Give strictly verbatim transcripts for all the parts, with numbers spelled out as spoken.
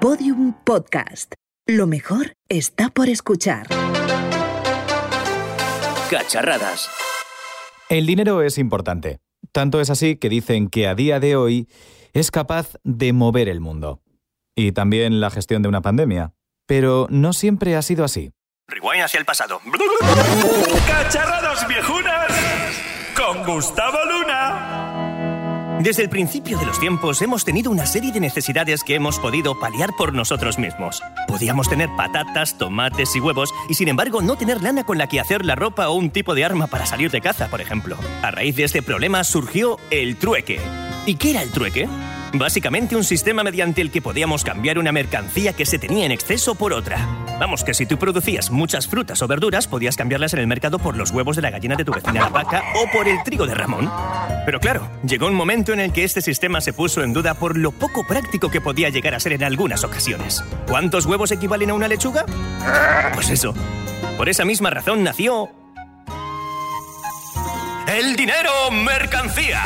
Podium Podcast. Lo mejor está por escuchar. Cacharradas. El dinero es importante. Tanto es así que dicen que a día de hoy es capaz de mover el mundo. Y también la gestión de una pandemia. Pero no siempre ha sido así. Rewind hacia el pasado. ¡Cacharradas viejunas! ¡Con Gustavo Luna! Desde el principio de los tiempos hemos tenido una serie de necesidades que hemos podido paliar por nosotros mismos. Podíamos tener patatas, tomates y huevos y, sin embargo, no tener lana con la que hacer la ropa o un tipo de arma para salir de caza, por ejemplo. A raíz de este problema surgió el trueque. ¿Y qué era el trueque? Básicamente un sistema mediante el que podíamos cambiar una mercancía que se tenía en exceso por otra. Vamos, que si tú producías muchas frutas o verduras, podías cambiarlas en el mercado por los huevos de la gallina de tu vecina la vaca o por el trigo de Ramón. Pero claro, llegó un momento en el que este sistema se puso en duda por lo poco práctico que podía llegar a ser en algunas ocasiones. ¿Cuántos huevos equivalen a una lechuga? Pues eso. Por esa misma razón nació... ¡el dinero mercancía!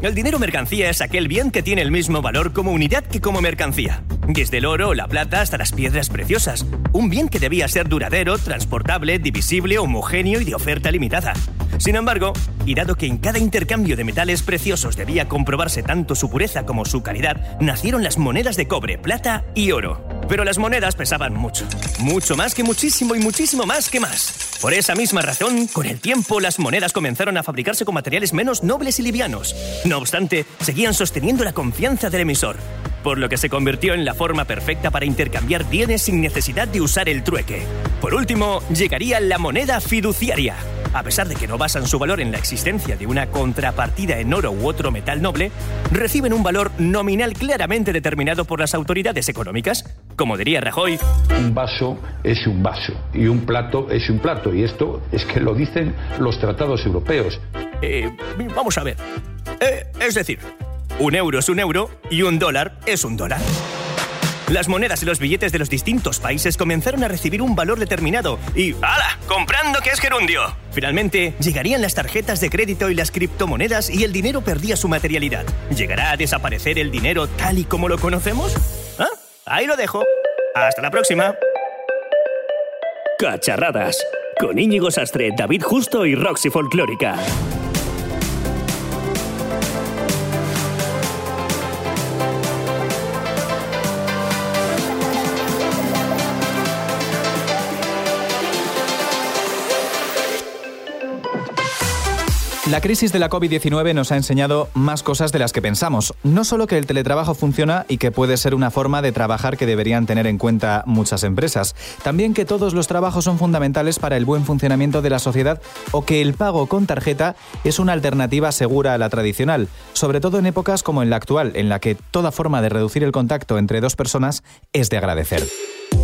El dinero mercancía es aquel bien que tiene el mismo valor como unidad que como mercancía. Desde el oro o la plata hasta las piedras preciosas. Un bien que debía ser duradero, transportable, divisible, homogéneo y de oferta limitada. Sin embargo, y dado que en cada intercambio de metales preciosos debía comprobarse tanto su pureza como su calidad, nacieron las monedas de cobre, plata y oro. Pero las monedas pesaban mucho. Mucho más que muchísimo y muchísimo más que más. Por esa misma razón, con el tiempo, las monedas comenzaron a fabricarse con materiales menos nobles y livianos. No obstante, seguían sosteniendo la confianza del emisor, por lo que se convirtió en la forma perfecta para intercambiar bienes sin necesidad de usar el trueque. Por último, llegaría la moneda fiduciaria. A pesar de que no basan su valor en la existencia de una contrapartida en oro u otro metal noble, reciben un valor nominal claramente determinado por las autoridades económicas. Como diría Rajoy, un vaso es un vaso y un plato es un plato. Y esto es que lo dicen los tratados europeos. Eh, vamos a ver. Eh, es decir, un euro es un euro y un dólar es un dólar. Las monedas y los billetes de los distintos países comenzaron a recibir un valor determinado y ¡hala! ¡Comprando que es gerundio! Finalmente, llegarían las tarjetas de crédito y las criptomonedas y el dinero perdía su materialidad. ¿Llegará a desaparecer el dinero tal y como lo conocemos? ¿Ah? Ahí lo dejo. ¡Hasta la próxima! Cacharradas. Con Íñigo Sastre, David Justo y Roxy Folclórica. La crisis de la covid diecinueve nos ha enseñado más cosas de las que pensamos. No solo que el teletrabajo funciona y que puede ser una forma de trabajar que deberían tener en cuenta muchas empresas. También que todos los trabajos son fundamentales para el buen funcionamiento de la sociedad o que el pago con tarjeta es una alternativa segura a la tradicional, sobre todo en épocas como en la actual, en la que toda forma de reducir el contacto entre dos personas es de agradecer.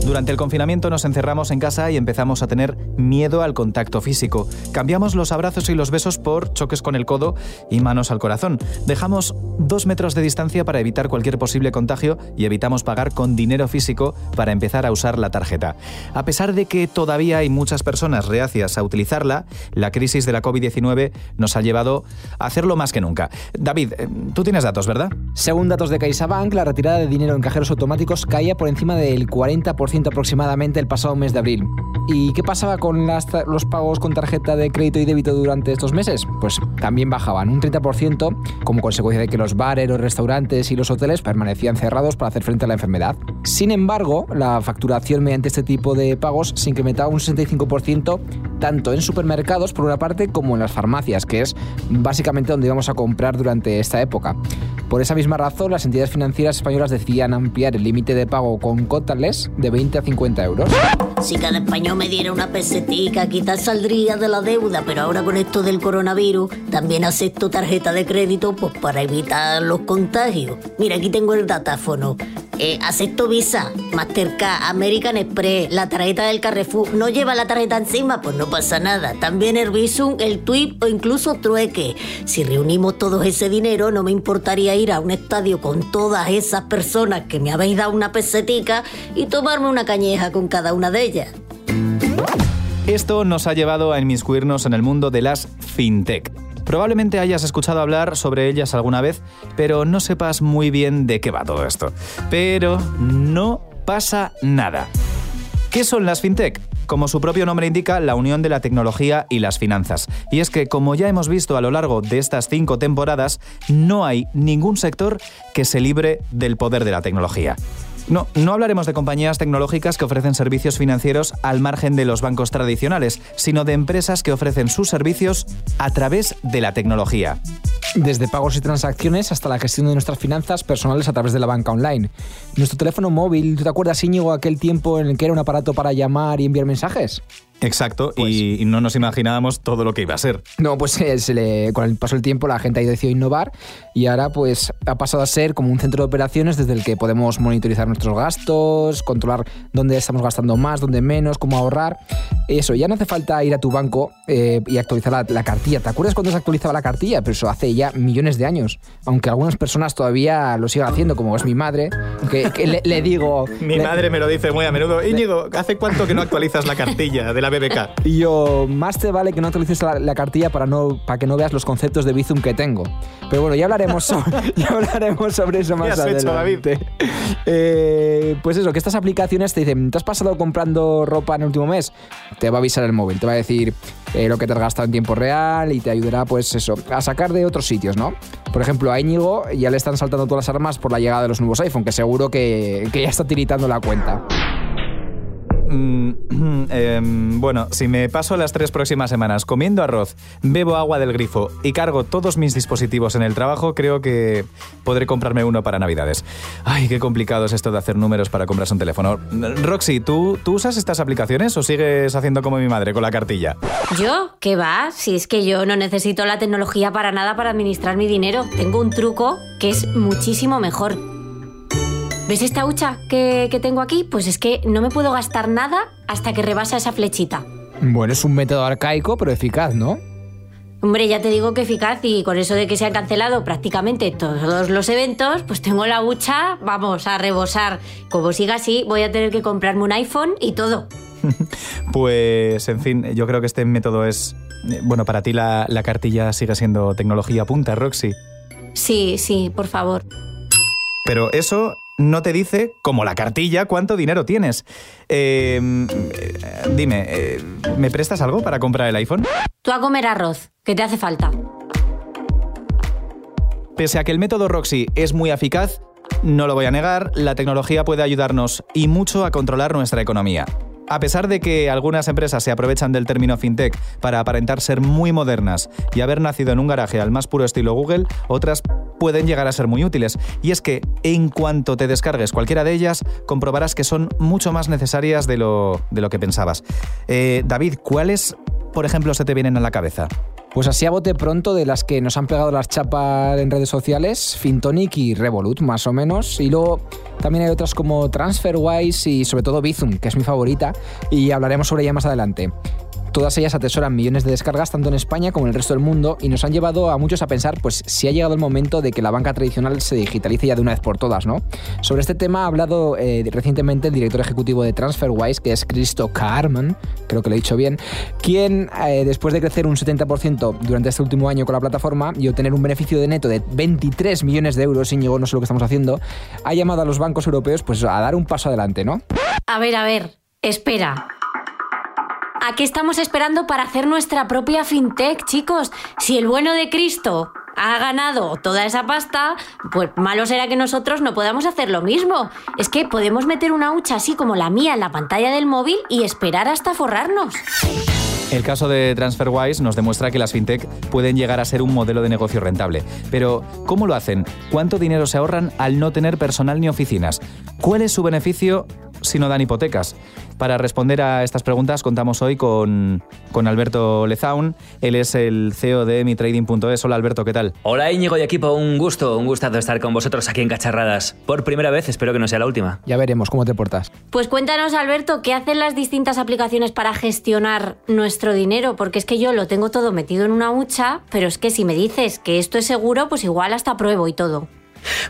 Durante el confinamiento nos encerramos en casa y empezamos a tener miedo al contacto físico. Cambiamos los abrazos y los besos por choques con el codo y manos al corazón. Dejamos dos metros de distancia para evitar cualquier posible contagio y evitamos pagar con dinero físico para empezar a usar la tarjeta. A pesar de que todavía hay muchas personas reacias a utilizarla, la crisis de la covid diecinueve nos ha llevado a hacerlo más que nunca. David, tú tienes datos, ¿verdad? Según datos de CaixaBank, la retirada de dinero en cajeros automáticos caía por encima del cuarenta por ciento aproximadamente el pasado mes de abril. ¿Y qué pasaba con las ta- los pagos con tarjeta de crédito y débito durante estos meses? Pues también bajaban un treinta por ciento como consecuencia de que los bares, los restaurantes y los hoteles permanecían cerrados para hacer frente a la enfermedad. Sin embargo, la facturación mediante este tipo de pagos se incrementaba un sesenta y cinco por ciento tanto en supermercados por una parte como en las farmacias, que es básicamente donde íbamos a comprar durante esta época. Por esa misma razón, las entidades financieras españolas decidían ampliar el límite de pago con contactless de veinte a cincuenta euros. Si cada español me diera una pesetica, quizás saldría de la deuda, pero ahora con esto del coronavirus también acepto tarjeta de crédito pues para evitar los contagios. Mira, aquí tengo el datáfono. Eh, acepto Visa, Mastercard, American Express, la tarjeta del Carrefour. No lleva la tarjeta encima, pues no pasa nada. También el Bizum, el Twyp o incluso trueque. Si reunimos todo ese dinero, no me importaría ir a un estadio con todas esas personas que me habéis dado una pesetica y tomarme una cañeja con cada una de ellas. Esto nos ha llevado a inmiscuirnos en el mundo de las fintech. Probablemente hayas escuchado hablar sobre ellas alguna vez, pero no sepas muy bien de qué va todo esto. Pero no pasa nada. ¿Qué son las fintech? Como su propio nombre indica, la unión de la tecnología y las finanzas. Y es que, como ya hemos visto a lo largo de estas cinco temporadas, no hay ningún sector que se libre del poder de la tecnología. No, no hablaremos de compañías tecnológicas que ofrecen servicios financieros al margen de los bancos tradicionales, sino de empresas que ofrecen sus servicios a través de la tecnología. Desde pagos y transacciones hasta la gestión de nuestras finanzas personales a través de la banca online. Nuestro teléfono móvil, ¿tú te acuerdas, Íñigo, aquel tiempo en el que era un aparato para llamar y enviar mensajes? Exacto, pues, y no nos imaginábamos todo lo que iba a ser. No, pues se le, con el paso del tiempo la gente ha decidido innovar y ahora pues ha pasado a ser como un centro de operaciones desde el que podemos monitorizar nuestros gastos, controlar dónde estamos gastando más, dónde menos, cómo ahorrar. Eso, ya no hace falta ir a tu banco eh, y actualizar la, la cartilla. ¿Te acuerdas cuando se actualizaba la cartilla? Pero eso hace ya millones de años, aunque algunas personas todavía lo sigan haciendo, como es mi madre, que, que le, le digo... Mi le, madre me lo dice muy a menudo. Íñigo, ¿hace cuánto que no actualizas la cartilla de la B B K? Y yo, más te vale que no utilices la, la cartilla para, no, para que no veas los conceptos de Bizum que tengo. Pero bueno, ya hablaremos sobre, ya hablaremos sobre eso más adelante. ¿Qué has hecho, David? Eh, pues eso, que estas aplicaciones te dicen, ¿te has pasado comprando ropa en el último mes? Te va a avisar el móvil, te va a decir eh, lo que te has gastado en tiempo real y te ayudará, pues eso, a sacar de otros sitios, ¿no? Por ejemplo, a Íñigo ya le están saltando todas las armas por la llegada de los nuevos iPhone, que seguro que, que ya está tiritando la cuenta. Mm, eh, bueno, si me paso las tres próximas semanas comiendo arroz, bebo agua del grifo y cargo todos mis dispositivos en el trabajo, creo que podré comprarme uno para Navidades. Ay, qué complicado es esto de hacer números para comprarse un teléfono. Roxy, ¿tú, ¿tú usas estas aplicaciones o sigues haciendo como mi madre con la cartilla? ¿Yo? ¿Qué va? Si es que yo no necesito la tecnología para nada para administrar mi dinero. Tengo un truco que es muchísimo mejor. ¿Ves esta hucha que, que tengo aquí? Pues es que no me puedo gastar nada hasta que rebasa esa flechita. Bueno, es un método arcaico, pero eficaz, ¿no? Hombre, ya te digo que eficaz, y con eso de que se han cancelado prácticamente todos los eventos, pues tengo la hucha, vamos, a rebosar. Como siga así, voy a tener que comprarme un iPhone y todo. Pues, en fin, yo creo que este método es... Bueno, para ti la, la cartilla sigue siendo tecnología punta, Roxy. Sí, sí, por favor. Pero eso... no te dice, como la cartilla, cuánto dinero tienes. Eh, eh, dime, eh, ¿me prestas algo para comprar el iPhone? Tú a comer arroz, que te hace falta. Pese a que el método Roxy es muy eficaz, no lo voy a negar, la tecnología puede ayudarnos y mucho a controlar nuestra economía. A pesar de que algunas empresas se aprovechan del término fintech para aparentar ser muy modernas y haber nacido en un garaje al más puro estilo Google, otras pueden llegar a ser muy útiles. Y es que, en cuanto te descargues cualquiera de ellas, comprobarás que son mucho más necesarias de lo, de lo que pensabas. Eh, David, ¿cuáles, por ejemplo, se te vienen a la cabeza? Pues así a bote pronto, de las que nos han pegado las chapas en redes sociales, Fintonic y Revolut, más o menos. Y luego también hay otras como Transferwise y sobre todo Bizum, que es mi favorita, y hablaremos sobre ella más adelante. Todas ellas atesoran millones de descargas tanto en España como en el resto del mundo y nos han llevado a muchos a pensar pues si ha llegado el momento de que la banca tradicional se digitalice ya de una vez por todas, ¿no? Sobre este tema ha hablado eh, recientemente el director ejecutivo de Transferwise, que es Kristo Käärmann, creo que lo he dicho bien, quien eh, después de crecer un setenta por ciento durante este último año con la plataforma y obtener un beneficio de neto de veintitrés millones de euros, Íñigo, no sé lo que estamos haciendo, ha llamado a los bancos europeos pues a dar un paso adelante, ¿no? A ver, a ver, espera... ¿A qué estamos esperando para hacer nuestra propia fintech, chicos? Si el bueno de Kristo ha ganado toda esa pasta, pues malo será que nosotros no podamos hacer lo mismo. Es que podemos meter una hucha así como la mía en la pantalla del móvil y esperar hasta forrarnos. El caso de TransferWise nos demuestra que las fintech pueden llegar a ser un modelo de negocio rentable. Pero, ¿cómo lo hacen? ¿Cuánto dinero se ahorran al no tener personal ni oficinas? ¿Cuál es su beneficio si no dan hipotecas? Para responder a estas preguntas contamos hoy con, con Alberto Lezaun. Él es el C E O de Mitrading punto es. Hola, Alberto, ¿qué tal? Hola, Íñigo y equipo. Un gusto, un gustazo estar con vosotros aquí en Cacharradas. Por primera vez, espero que no sea la última. Ya veremos cómo te portas. Pues cuéntanos, Alberto, ¿qué hacen las distintas aplicaciones para gestionar nuestro dinero? Porque es que yo lo tengo todo metido en una hucha, pero es que si me dices que esto es seguro, pues igual hasta pruebo y todo.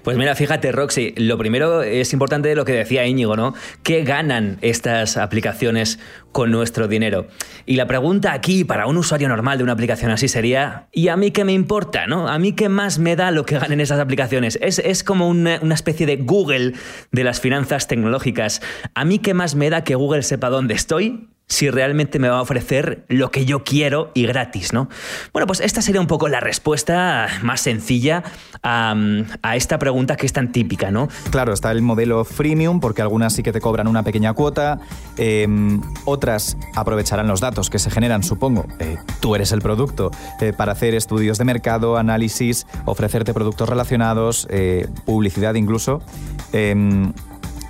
Pues mira, fíjate, Roxy, lo primero es importante lo que decía Íñigo, ¿no? ¿Qué ganan estas aplicaciones con nuestro dinero? Y la pregunta aquí para un usuario normal de una aplicación así sería, ¿y a mí qué me importa, no? ¿A mí qué más me da lo que ganen esas aplicaciones? Es, es como una, una especie de Google de las finanzas tecnológicas. ¿A mí qué más me da que Google sepa dónde estoy? Si realmente me va a ofrecer lo que yo quiero y gratis, ¿no? Bueno, pues esta sería un poco la respuesta más sencilla a, a esta pregunta que es tan típica, ¿no? Claro, está el modelo freemium, porque algunas sí que te cobran una pequeña cuota, eh, otras aprovecharán los datos que se generan, supongo, eh, tú eres el producto, eh, para hacer estudios de mercado, análisis, ofrecerte productos relacionados, eh, publicidad incluso... Eh,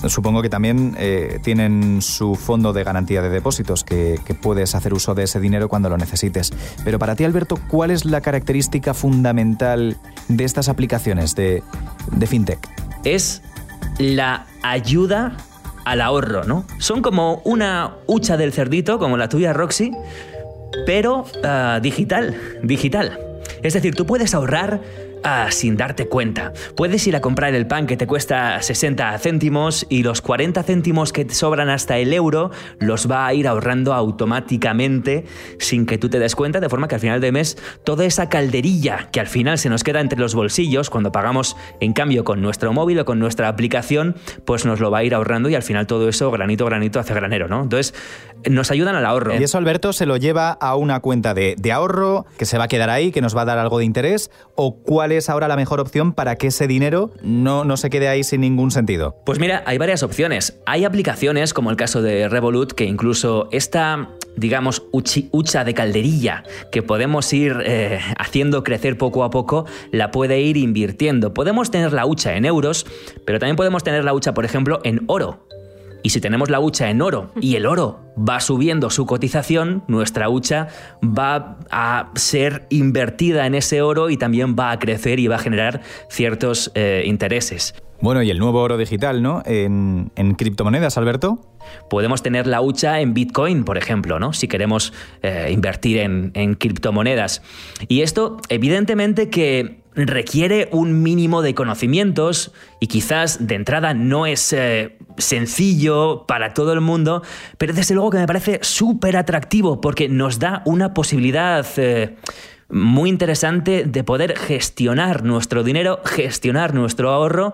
Supongo que también eh, tienen su fondo de garantía de depósitos, que, que puedes hacer uso de ese dinero cuando lo necesites. Pero para ti, Alberto, ¿cuál es la característica fundamental de estas aplicaciones de, de fintech? Es la ayuda al ahorro, ¿no? Son como una hucha del cerdito, como la tuya, Roxy, pero uh, digital, digital. Es decir, tú puedes ahorrar Ah, sin darte cuenta. Puedes ir a comprar el pan que te cuesta sesenta céntimos y los cuarenta céntimos que te sobran hasta el euro los va a ir ahorrando automáticamente sin que tú te des cuenta, de forma que al final de mes toda esa calderilla que al final se nos queda entre los bolsillos cuando pagamos en cambio con nuestro móvil o con nuestra aplicación, pues nos lo va a ir ahorrando y al final todo eso granito granito hace granero, ¿no? Entonces nos ayudan al ahorro. Y eso, Alberto, se lo lleva a una cuenta de, de ahorro que se va a quedar ahí, que nos va a dar algo de interés, o cuál es ahora la mejor opción para que ese dinero no, no se quede ahí sin ningún sentido? Pues mira, hay varias opciones. Hay aplicaciones, como el caso de Revolut, que incluso esta, digamos, uchi, hucha de calderilla que podemos ir eh, haciendo crecer poco a poco, la puede ir invirtiendo. Podemos tener la hucha en euros, pero también podemos tener la hucha, por ejemplo, en oro. Y si tenemos la hucha en oro y el oro va subiendo su cotización, nuestra hucha va a ser invertida en ese oro y también va a crecer y va a generar ciertos eh, intereses. Bueno, y el nuevo oro digital, ¿no? En, en criptomonedas, Alberto. Podemos tener la hucha en Bitcoin, por ejemplo, ¿no? Si queremos eh, invertir en, en criptomonedas. Y esto, evidentemente, que requiere un mínimo de conocimientos y quizás de entrada no es eh, sencillo para todo el mundo, pero desde luego que me parece súper atractivo porque nos da una posibilidad eh, muy interesante de poder gestionar nuestro dinero, gestionar nuestro ahorro,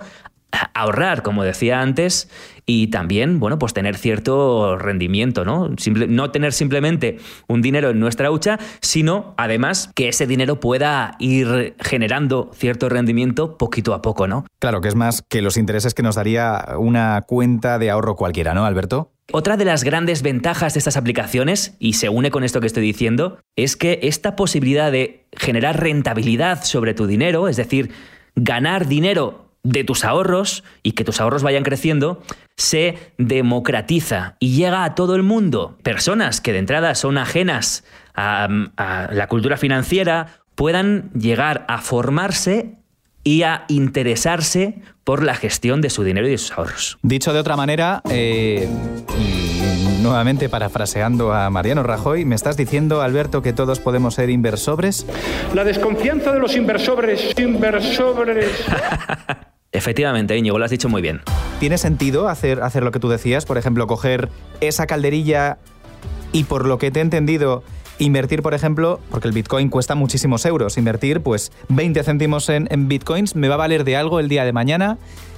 ahorrar, como decía antes, y también, bueno, pues tener cierto rendimiento, ¿no? Simple, no tener simplemente un dinero en nuestra hucha, sino, además, que ese dinero pueda ir generando cierto rendimiento poquito a poco, ¿no? Claro, que es más que los intereses que nos daría una cuenta de ahorro cualquiera, ¿no, Alberto? Otra de las grandes ventajas de estas aplicaciones, y se une con esto que estoy diciendo, es que esta posibilidad de generar rentabilidad sobre tu dinero, es decir, ganar dinero de tus ahorros y que tus ahorros vayan creciendo, se democratiza y llega a todo el mundo. Personas que de entrada son ajenas a, a la cultura financiera puedan llegar a formarse y a interesarse por la gestión de su dinero y de sus ahorros. Dicho de otra manera, eh, nuevamente parafraseando a Mariano Rajoy, ¿me estás diciendo, Alberto, que todos podemos ser inversores? La desconfianza de los inversores, inversores... Efectivamente, Íñigo, lo has dicho muy bien. ¿Tiene sentido hacer, hacer lo que tú decías? Por ejemplo, coger esa calderilla y, por lo que te he entendido, invertir, por ejemplo, porque el Bitcoin cuesta muchísimos euros, invertir pues veinte céntimos en, en Bitcoins, ¿me va a valer de algo el día de mañana?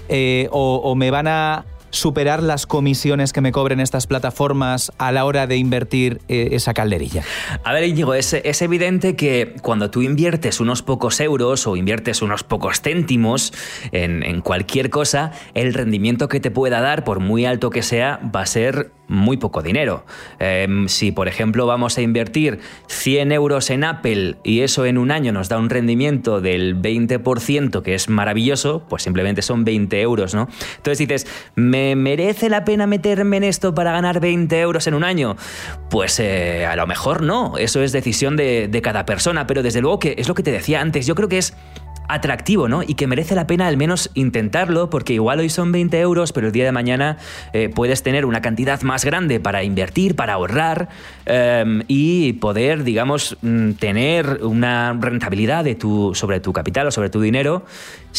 Eh, o, ¿O me van a superar las comisiones que me cobren estas plataformas a la hora de invertir eh, esa calderilla? A ver, Íñigo, es, es evidente que cuando tú inviertes unos pocos euros o inviertes unos pocos céntimos en, en cualquier cosa, el rendimiento que te pueda dar, por muy alto que sea, va a ser muy poco dinero. Eh, si, por ejemplo, vamos a invertir cien euros en Apple y eso en un año nos da un rendimiento del veinte por ciento, que es maravilloso, pues simplemente son veinte euros, ¿no? Entonces dices, me ¿Me merece la pena meterme en esto para ganar veinte euros en un año? Pues eh, a lo mejor no. Eso es decisión de, de cada persona, pero desde luego que es lo que te decía antes. Yo creo que es atractivo, ¿no? Y que merece la pena al menos intentarlo, porque igual hoy son veinte euros, pero el día de mañana eh, puedes tener una cantidad más grande para invertir, para ahorrar eh, y poder, digamos, tener una rentabilidad de tu, sobre tu capital o sobre tu dinero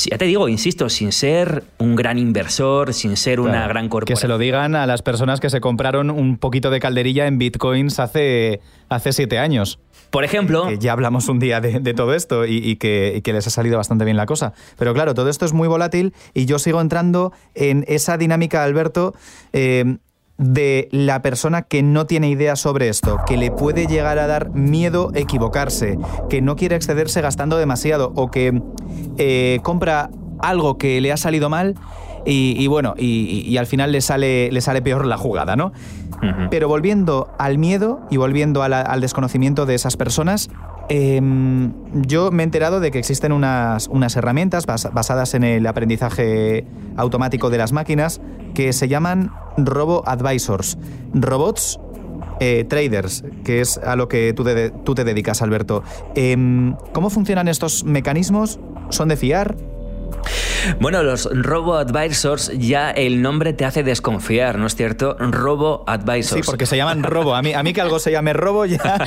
ya te digo, insisto, sin ser un gran inversor, sin ser una claro, gran corporación. Que se lo digan a las personas que se compraron un poquito de calderilla en bitcoins hace, hace siete años. Por ejemplo... Que ya hablamos un día de, de todo esto y, y, que, y que les ha salido bastante bien la cosa. Pero claro, todo esto es muy volátil y yo sigo entrando en esa dinámica, Alberto, eh, de la persona que no tiene idea sobre esto, que le puede llegar a dar miedo equivocarse, que no quiere excederse gastando demasiado o que eh, compra algo que le ha salido mal y, y bueno, y, y al final le sale, le sale peor la jugada, ¿no? Uh-huh. Pero volviendo al miedo y volviendo a la, al desconocimiento de esas personas, eh, yo me he enterado de que existen unas, unas herramientas bas, basadas en el aprendizaje automático de las máquinas que se llaman Robo Advisors, robots eh, traders, que es a lo que tú, de, tú te dedicas, Alberto. Eh, ¿Cómo funcionan estos mecanismos? ¿Son de fiar? Bueno, los Robo Advisors, ya el nombre te hace desconfiar, ¿no es cierto? Robo Advisors. Sí, porque se llaman robo. A mí, a mí que algo se llame robo ya,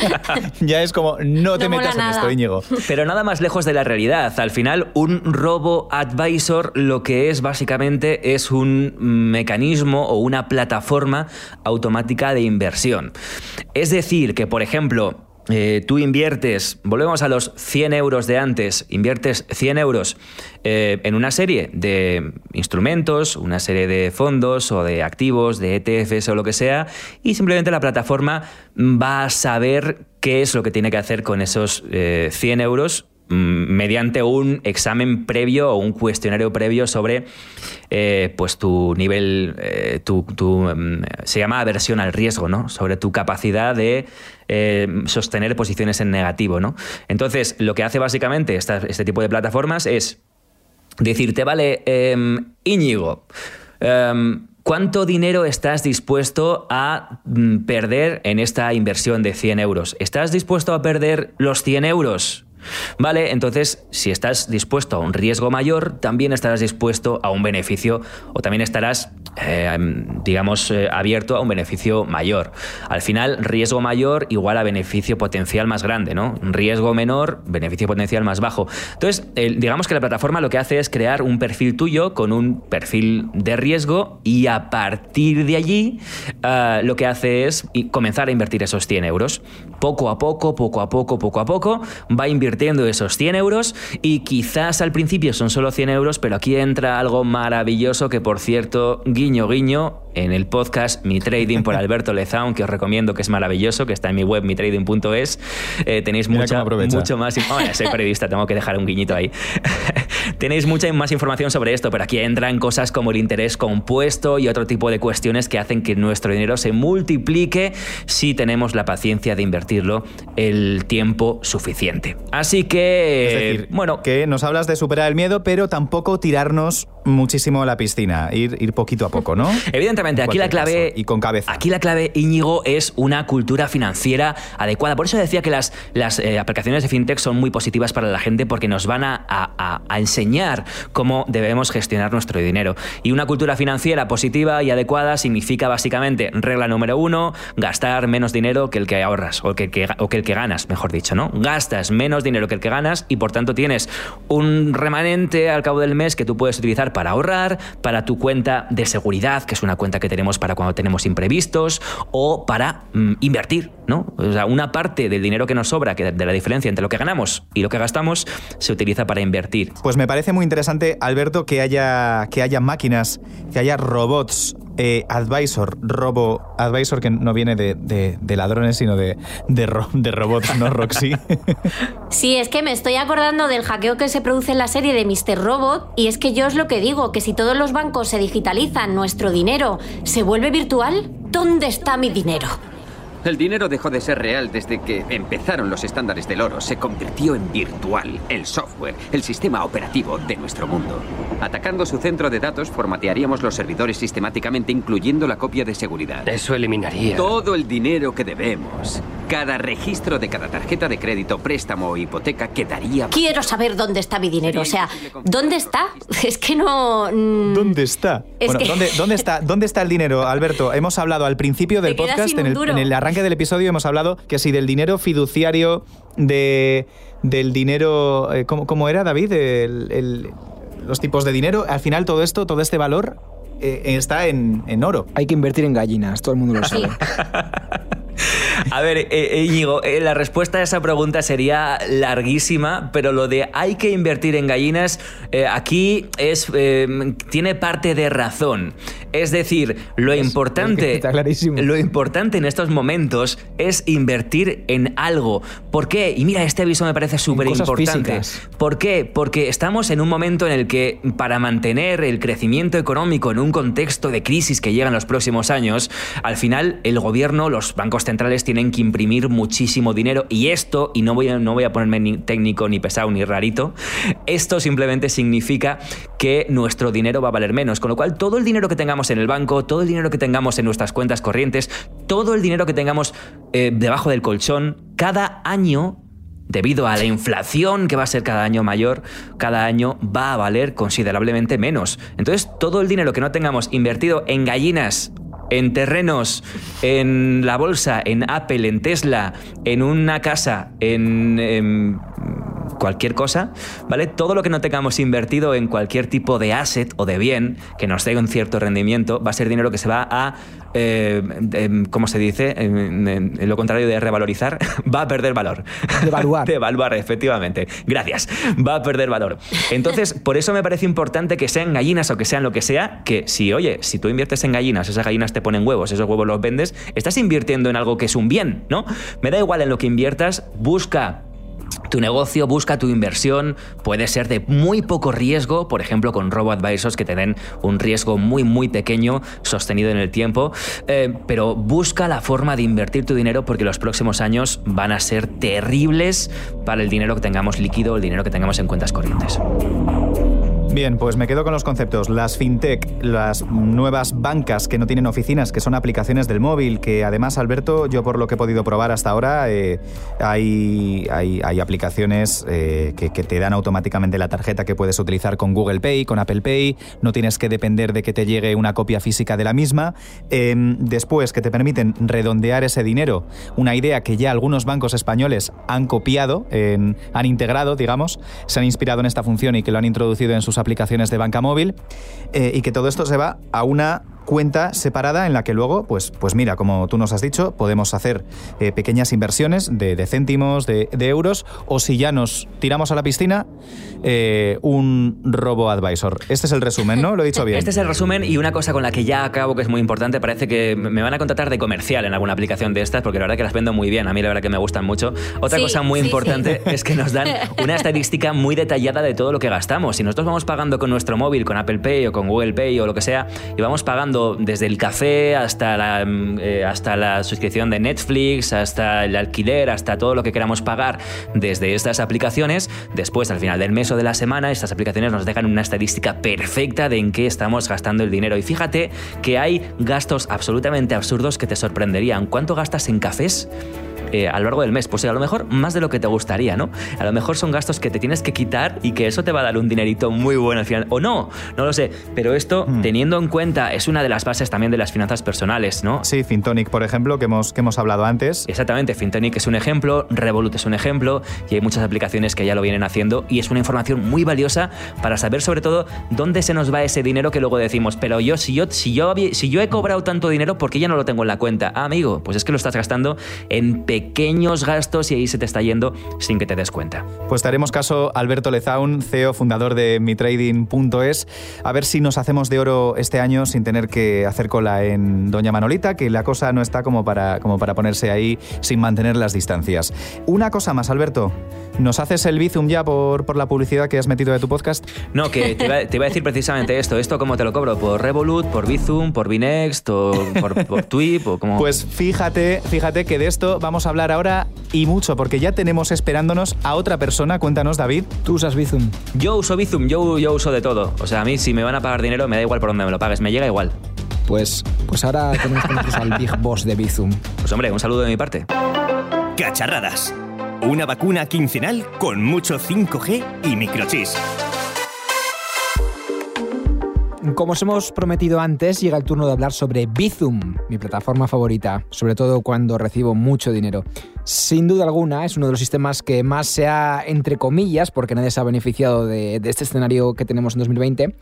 ya es como no te no metas en nada. Esto, Íñigo. Pero nada más lejos de la realidad. Al final, un Robo Advisor lo que es básicamente es un mecanismo o una plataforma automática de inversión. Es decir, que por ejemplo... Eh, tú inviertes, volvemos a los cien euros de antes, inviertes cien euros eh, en una serie de instrumentos, una serie de fondos o de activos, de E T Fs o lo que sea, y simplemente la plataforma va a saber qué es lo que tiene que hacer con esos eh, cien euros mediante un examen previo o un cuestionario previo sobre eh, pues tu nivel, eh, tu, tu, se llama aversión al riesgo, ¿no? Sobre tu capacidad de eh, sostener posiciones en negativo, ¿no? Entonces, lo que hace básicamente esta, este tipo de plataformas es decirte, vale, eh, Íñigo, eh, ¿cuánto dinero estás dispuesto a perder en esta inversión de cien euros? ¿Estás dispuesto a perder los cien euros? Vale, entonces, si estás dispuesto a un riesgo mayor, también estarás dispuesto a un beneficio o también estarás, eh, digamos, eh, abierto a un beneficio mayor. Al final, riesgo mayor igual a beneficio potencial más grande, ¿no? Riesgo menor, beneficio potencial más bajo. Entonces, eh, digamos que la plataforma lo que hace es crear un perfil tuyo con un perfil de riesgo y a partir de allí eh, lo que hace es comenzar a invertir esos cien euros. Poco a poco, poco a poco, poco a poco, va a invertir esos cien euros y quizás al principio son solo cien euros, pero aquí entra algo maravilloso que, por cierto, guiño guiño, en el podcast Mitrading por Alberto Lezaun, que os recomiendo, que es maravilloso, que está en mi web mitrading punto es, eh, tenéis mucha, mucho más... Bueno, soy periodista, tengo que dejar un guiñito ahí. Tenéis mucha más información sobre esto, pero aquí entran cosas como el interés compuesto y otro tipo de cuestiones que hacen que nuestro dinero se multiplique si tenemos la paciencia de invertirlo el tiempo suficiente. Así que... Es decir, bueno, que nos hablas de superar el miedo, pero tampoco tirarnos muchísimo a la piscina, ir, ir poquito a poco, ¿no? Evidentemente. Aquí la clave, caso, y con cabeza. Aquí la clave, Íñigo, es una cultura financiera adecuada. Por eso decía que las, las eh, aplicaciones de fintech son muy positivas para la gente porque nos van a, a, a enseñar cómo debemos gestionar nuestro dinero. Y una cultura financiera positiva y adecuada significa básicamente, regla número uno, gastar menos dinero que el que ahorras o que, que, o que el que ganas, mejor dicho, ¿no? Gastas menos dinero que el que ganas y por tanto tienes un remanente al cabo del mes que tú puedes utilizar para ahorrar, para tu cuenta de seguridad, que es una cuenta que tenemos para cuando tenemos imprevistos o para mmm, invertir, ¿no? O sea, una parte del dinero que nos sobra, que de la diferencia entre lo que ganamos y lo que gastamos, se utiliza para invertir. Pues me parece muy interesante, Alberto, que haya, que haya máquinas, que haya robots, eh, advisor, robo, advisor, que no viene de, de, de ladrones, sino de, de, ro, de robots, ¿no, Roxy? Sí, es que me estoy acordando del hackeo que se produce en la serie de mister Robot y es que yo es lo que digo, que si todos los bancos se digitalizan, nuestro dinero se vuelve virtual, ¿dónde está mi dinero? El dinero dejó de ser real desde que empezaron los estándares del oro. Se convirtió en virtual, el software, el sistema operativo de nuestro mundo. Atacando su centro de datos, formatearíamos los servidores sistemáticamente, incluyendo la copia de seguridad. Eso eliminaría... todo el dinero que debemos. Cada registro de cada tarjeta de crédito, préstamo o hipoteca quedaría... Quiero saber dónde está mi dinero, o sea, ¿dónde está? Es que no... ¿Dónde está? Es bueno, que... ¿dónde, dónde, está, ¿dónde está el dinero, Alberto? Hemos hablado al principio del podcast, en el, en el arranque del episodio hemos hablado que si del dinero fiduciario, de del dinero... ¿Cómo, cómo era, David? El, el, los tipos de dinero. Al final todo esto, todo este valor eh, está en, en oro. Hay que invertir en gallinas, todo el mundo lo sabe. A ver, Íñigo, eh, eh, la respuesta a esa pregunta sería larguísima, pero lo de hay que invertir en gallinas eh, aquí es eh, tiene parte de razón. Es decir, lo es, importante, está clarísimo. Lo importante en estos momentos es invertir en algo. ¿Por qué? Y mira, este aviso me parece súper importante. ¿Por qué? Porque estamos en un momento en el que para mantener el crecimiento económico en un contexto de crisis que llega en los próximos años, al final el gobierno, los bancos centrales tienen que imprimir muchísimo dinero y esto, y no voy a, no voy a ponerme ni técnico, ni pesado, ni rarito, esto simplemente significa que nuestro dinero va a valer menos, con lo cual todo el dinero que tengamos en el banco, todo el dinero que tengamos en nuestras cuentas corrientes, todo el dinero que tengamos eh, debajo del colchón, cada año, debido a la inflación que va a ser cada año mayor, cada año va a valer considerablemente menos. Entonces, todo el dinero que no tengamos invertido en gallinas, en terrenos, en la bolsa, en Apple, en Tesla, en una casa, en... en cualquier cosa, ¿vale? Todo lo que no tengamos invertido en cualquier tipo de asset o de bien que nos dé un cierto rendimiento va a ser dinero que se va a, eh, eh, ¿cómo se dice? Eh, eh, eh, lo contrario de revalorizar, va a perder valor. Devaluar. Devaluar, efectivamente. Gracias. Va a perder valor. Entonces, por eso me parece importante que sean gallinas o que sean lo que sea, que si, oye, si tú inviertes en gallinas, esas gallinas te ponen huevos, esos huevos los vendes, estás invirtiendo en algo que es un bien, ¿no? Me da igual en lo que inviertas, busca tu negocio, busca tu inversión, puede ser de muy poco riesgo, por ejemplo con robo-advisors que te den un riesgo muy muy pequeño, sostenido en el tiempo, eh, pero busca la forma de invertir tu dinero porque los próximos años van a ser terribles para el dinero que tengamos líquido, el dinero que tengamos en cuentas corrientes. Bien, pues me quedo con los conceptos. Las fintech, las nuevas bancas que no tienen oficinas, que son aplicaciones del móvil, que además, Alberto, yo por lo que he podido probar hasta ahora, eh, hay, hay, hay aplicaciones eh, que, que te dan automáticamente la tarjeta que puedes utilizar con Google Pay, con Apple Pay, no tienes que depender de que te llegue una copia física de la misma. Eh, después, que te permiten redondear ese dinero, una idea que ya algunos bancos españoles han copiado, eh, han integrado, digamos, se han inspirado en esta función y que lo han introducido en sus aplicaciones de banca móvil eh, y que todo esto se va a una cuenta separada en la que luego, pues, pues mira, como tú nos has dicho, podemos hacer eh, pequeñas inversiones de, de céntimos, de, de euros, o si ya nos tiramos a la piscina, eh, un robo-advisor. Este es el resumen, ¿no? Lo he dicho bien. Este es el resumen y una cosa con la que ya acabo que es muy importante, parece que me van a contratar de comercial en alguna aplicación de estas porque la verdad que las vendo muy bien, a mí la verdad que me gustan mucho. Otra sí, cosa muy sí, importante sí. es que nos dan una estadística muy detallada de todo lo que gastamos. Si nosotros vamos pagando con nuestro móvil, con Apple Pay o con Google Pay o lo que sea, y vamos pagando desde el café hasta la, eh, hasta la suscripción de Netflix, hasta el alquiler, hasta todo lo que queramos pagar desde estas aplicaciones, después al final del mes o de la semana estas aplicaciones nos dejan una estadística perfecta de en qué estamos gastando el dinero. Y fíjate que hay gastos absolutamente absurdos que te sorprenderían. ¿Cuánto gastas en cafés? Eh, a lo largo del mes, pues a lo mejor más de lo que te gustaría, ¿no? A lo mejor son gastos que te tienes que quitar y que eso te va a dar un dinerito muy bueno al final, o no, no lo sé, pero esto, mm. teniendo en cuenta, es una de las bases también de las finanzas personales, ¿no? Sí, Fintonic, por ejemplo, que hemos, que hemos hablado antes. Exactamente, Fintonic es un ejemplo, Revolut es un ejemplo, y hay muchas aplicaciones que ya lo vienen haciendo, y es una información muy valiosa para saber sobre todo dónde se nos va ese dinero que luego decimos, pero yo, si yo, si yo, si yo he cobrado tanto dinero, ¿por qué ya no lo tengo en la cuenta? Ah, amigo, pues es que lo estás gastando en pequeños pequeños gastos y ahí se te está yendo sin que te des cuenta. Pues te haremos caso, Alberto Lezaun, C E O fundador de Mitrading punto es, a ver si nos hacemos de oro este año sin tener que hacer cola en Doña Manolita, que la cosa no está como para, como para ponerse ahí sin mantener las distancias. Una cosa más, Alberto. ¿Nos haces el Bizum ya por, por la publicidad que has metido de tu podcast? No, que te iba, te iba a decir precisamente esto. ¿Esto cómo te lo cobro? ¿Por Revolut, por Bizum, por Binext, o por, por Twyp? O como... Pues fíjate, fíjate que de esto vamos a hablar ahora y mucho, porque ya tenemos esperándonos a otra persona. Cuéntanos, David. ¿Tú usas Bizum? Yo uso Bizum, yo, yo uso de todo. O sea, a mí si me van a pagar dinero me da igual por dónde me lo pagues, me llega igual. Pues, pues ahora tenemos que al Big Boss de Bizum. Pues hombre, un saludo de mi parte. Cacharradas. Una vacuna quincenal con mucho cinco G y microchips. Como os hemos prometido antes, llega el turno de hablar sobre Bizum, mi plataforma favorita, sobre todo cuando recibo mucho dinero. Sin duda alguna, es uno de los sistemas que más se ha, entre comillas, porque nadie se ha beneficiado de, de este escenario que tenemos en dos mil veinte.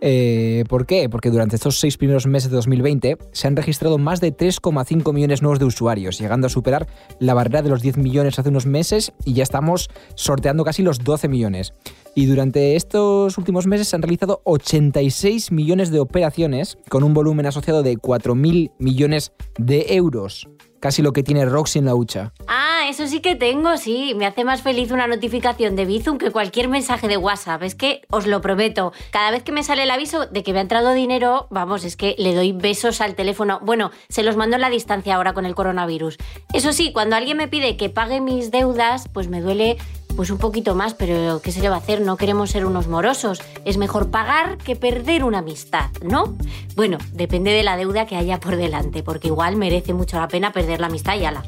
Eh, ¿Por qué? Porque durante estos seis primeros meses de dos mil veinte se han registrado más de tres coma cinco millones nuevos de usuarios, llegando a superar la barrera de los diez millones hace unos meses y ya estamos sorteando casi los doce millones. Y durante estos últimos meses se han realizado ochenta y seis millones de operaciones con un volumen asociado de cuatro mil millones de euros. Casi lo que tiene Roxy en la hucha. Ah, eso sí que tengo, sí. Me hace más feliz una notificación de Bizum que cualquier mensaje de WhatsApp. Es que os lo prometo. Cada vez que me sale el aviso de que me ha entrado dinero, vamos, es que le doy besos al teléfono. Bueno, se los mando en la distancia ahora con el coronavirus. Eso sí, cuando alguien me pide que pague mis deudas, pues me duele pues un poquito más, pero ¿qué se le va a hacer? No queremos ser unos morosos. Es mejor pagar que perder una amistad, ¿no? Bueno, depende de la deuda que haya por delante, porque igual merece mucho la pena perder la amistad y ala.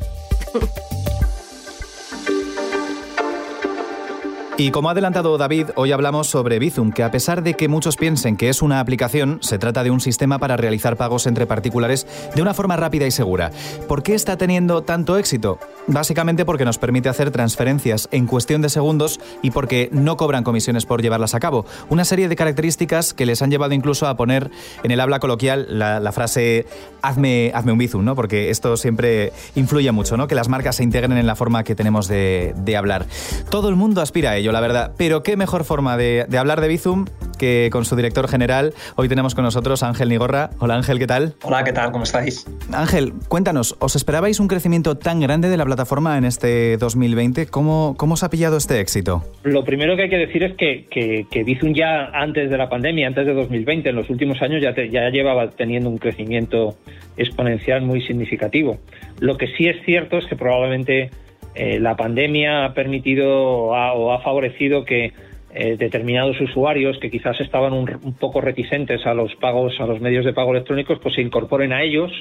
Y como ha adelantado David, hoy hablamos sobre Bizum, que a pesar de que muchos piensen que es una aplicación, se trata de un sistema para realizar pagos entre particulares de una forma rápida y segura. ¿Por qué está teniendo tanto éxito? Básicamente porque nos permite hacer transferencias en cuestión de segundos y porque no cobran comisiones por llevarlas a cabo. Una serie de características que les han llevado incluso a poner en el habla coloquial la, la frase hazme, hazme un Bizum, ¿no? Porque esto siempre influye mucho, ¿no? Que las marcas se integren en la forma que tenemos de, de hablar. Todo el mundo aspira a ello, la verdad, pero qué mejor forma de, de hablar de Bizum que con su director general. Hoy tenemos con nosotros a Ángel Nigorra. Hola Ángel, ¿qué tal? Hola, ¿qué tal? ¿Cómo estáis? Ángel, cuéntanos, ¿os esperabais un crecimiento tan grande de la plataforma en este dos mil veinte? ¿Cómo, cómo os ha pillado este éxito? Lo primero que hay que decir es que, que, que Bizum ya antes de la pandemia, antes de dos mil veinte, en los últimos años ya, te, ya llevaba teniendo un crecimiento exponencial muy significativo. Lo que sí es cierto es que probablemente Eh, la pandemia ha permitido ha, o ha favorecido que eh, determinados usuarios que quizás estaban un, un poco reticentes a los pagos, a los medios de pago electrónicos, pues se incorporen a ellos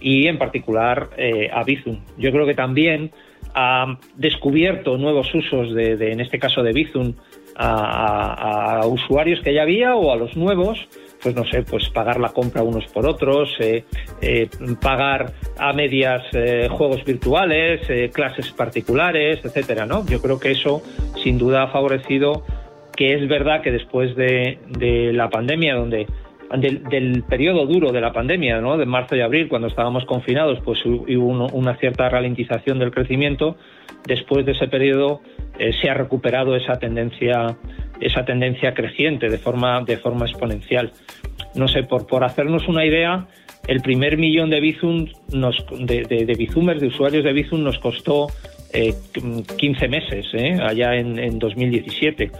y en particular eh, a Bizum. Yo creo que también ha descubierto nuevos usos, de, de en este caso de Bizum, a, a, a usuarios que ya había o a los nuevos. Pues no sé, pues pagar la compra unos por otros, eh, eh, pagar a medias eh, juegos virtuales, eh, clases particulares, etcétera, ¿no? Yo creo que eso sin duda ha favorecido, que es verdad que después de, de la pandemia, donde del, del periodo duro de la pandemia, ¿no? De marzo y abril, cuando estábamos confinados, pues hubo una cierta ralentización del crecimiento. Después de ese periodo eh, se ha recuperado esa tendencia esa tendencia creciente de forma de forma exponencial. No sé, por por hacernos una idea, el primer millón de Bizum nos de, de, de Bizumers, de usuarios de Bizum, nos costó eh, quince meses, ¿eh? Allá en, en dos mil diecisiete.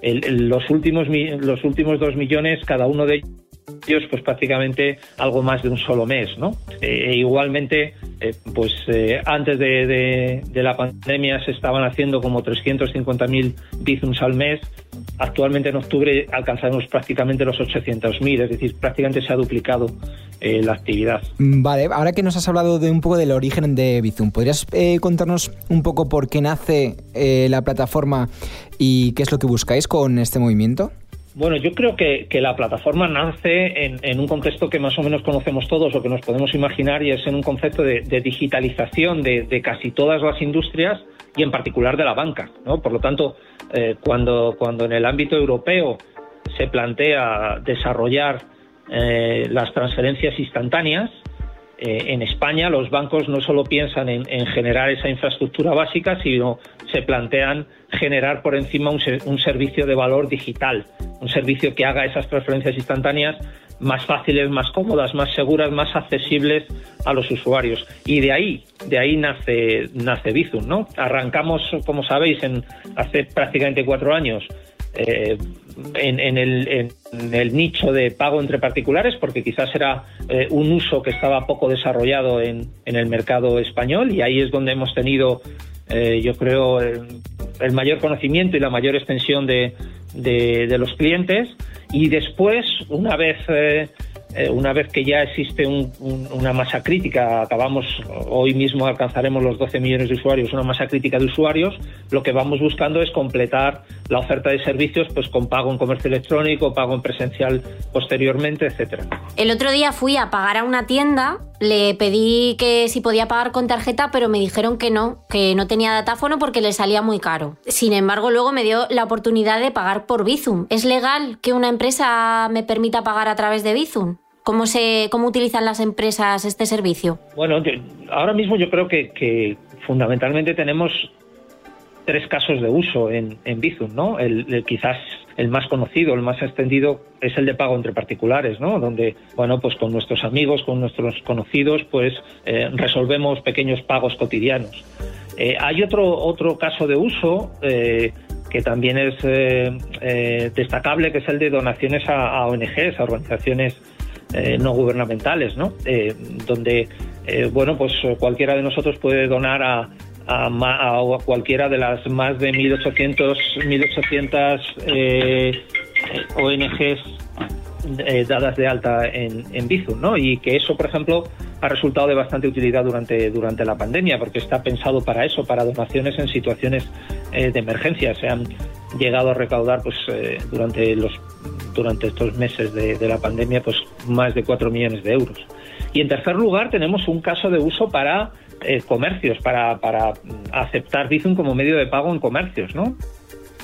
El, el, los últimos los últimos dos millones, cada uno de ellos, pues prácticamente algo más de un solo mes, ¿no? Eh, igualmente, eh, pues eh, antes de, de, de la pandemia se estaban haciendo como trescientos cincuenta mil Bizums al mes. Actualmente en octubre alcanzamos prácticamente los ochocientos mil, es decir, prácticamente se ha duplicado eh, la actividad. Vale, ahora que nos has hablado de un poco del origen de Bizum, ¿podrías eh, contarnos un poco por qué nace eh, la plataforma y qué es lo que buscáis con este movimiento? Bueno, yo creo que, que la plataforma nace en, en un contexto que más o menos conocemos todos o que nos podemos imaginar, y es en un concepto de, de digitalización de, de casi todas las industrias y en particular de la banca, ¿no? Por lo tanto, eh, cuando, cuando en el ámbito europeo se plantea desarrollar eh, las transferencias instantáneas, eh, en España los bancos no solo piensan en, en generar esa infraestructura básica, sino se plantean generar por encima un, un servicio de valor digital, un servicio que haga esas transferencias instantáneas más fáciles, más cómodas, más seguras, más accesibles a los usuarios. Y de ahí, de ahí nace, nace Bizum, ¿no? Arrancamos, como sabéis, en hace prácticamente cuatro años eh, en, en, el, en el nicho de pago entre particulares, porque quizás era eh, un uso que estaba poco desarrollado en, en el mercado español, y ahí es donde hemos tenido, eh, yo creo, el, el mayor conocimiento y la mayor extensión de, de, de los clientes. Y después, una vez eh, una vez que ya existe un, un, una masa crítica, acabamos, hoy mismo alcanzaremos los doce millones de usuarios, una masa crítica de usuarios, lo que vamos buscando es completar la oferta de servicios pues con pago en comercio electrónico, pago en presencial posteriormente, etcétera. El otro día fui a pagar a una tienda Le pedí que si podía pagar con tarjeta, pero me dijeron que no, que no tenía datáfono porque le salía muy caro. Sin embargo, luego me dio la oportunidad de pagar por Bizum. ¿Es legal que una empresa me permita pagar a través de Bizum? ¿Cómo se, cómo utilizan las empresas este servicio? Bueno, yo, ahora mismo yo creo que, que fundamentalmente tenemos tres casos de uso en, en Bizum, ¿no? El, el quizás el más conocido, el más extendido es el de pago entre particulares, ¿no? Donde, bueno, pues con nuestros amigos, con nuestros conocidos, pues eh, resolvemos pequeños pagos cotidianos. Eh, hay otro otro caso de uso eh, que también es eh, eh, destacable, que es el de donaciones a, a O N Ges, a organizaciones eh, no gubernamentales, ¿no? Eh, donde, eh, bueno, pues cualquiera de nosotros puede donar a A, ma, a cualquiera de las más de mil ochocientas eh, O N Ges eh, dadas de alta en, en Bizum, ¿no? Y que eso, por ejemplo, ha resultado de bastante utilidad durante, durante la pandemia, porque está pensado para eso, para donaciones en situaciones eh, de emergencia. Se han llegado a recaudar, pues, eh, durante los durante estos meses de, de la pandemia, pues más de cuatro millones de euros. Y en tercer lugar, tenemos un caso de uso para Eh, comercios, para, para aceptar Bizum como medio de pago en comercios, ¿no?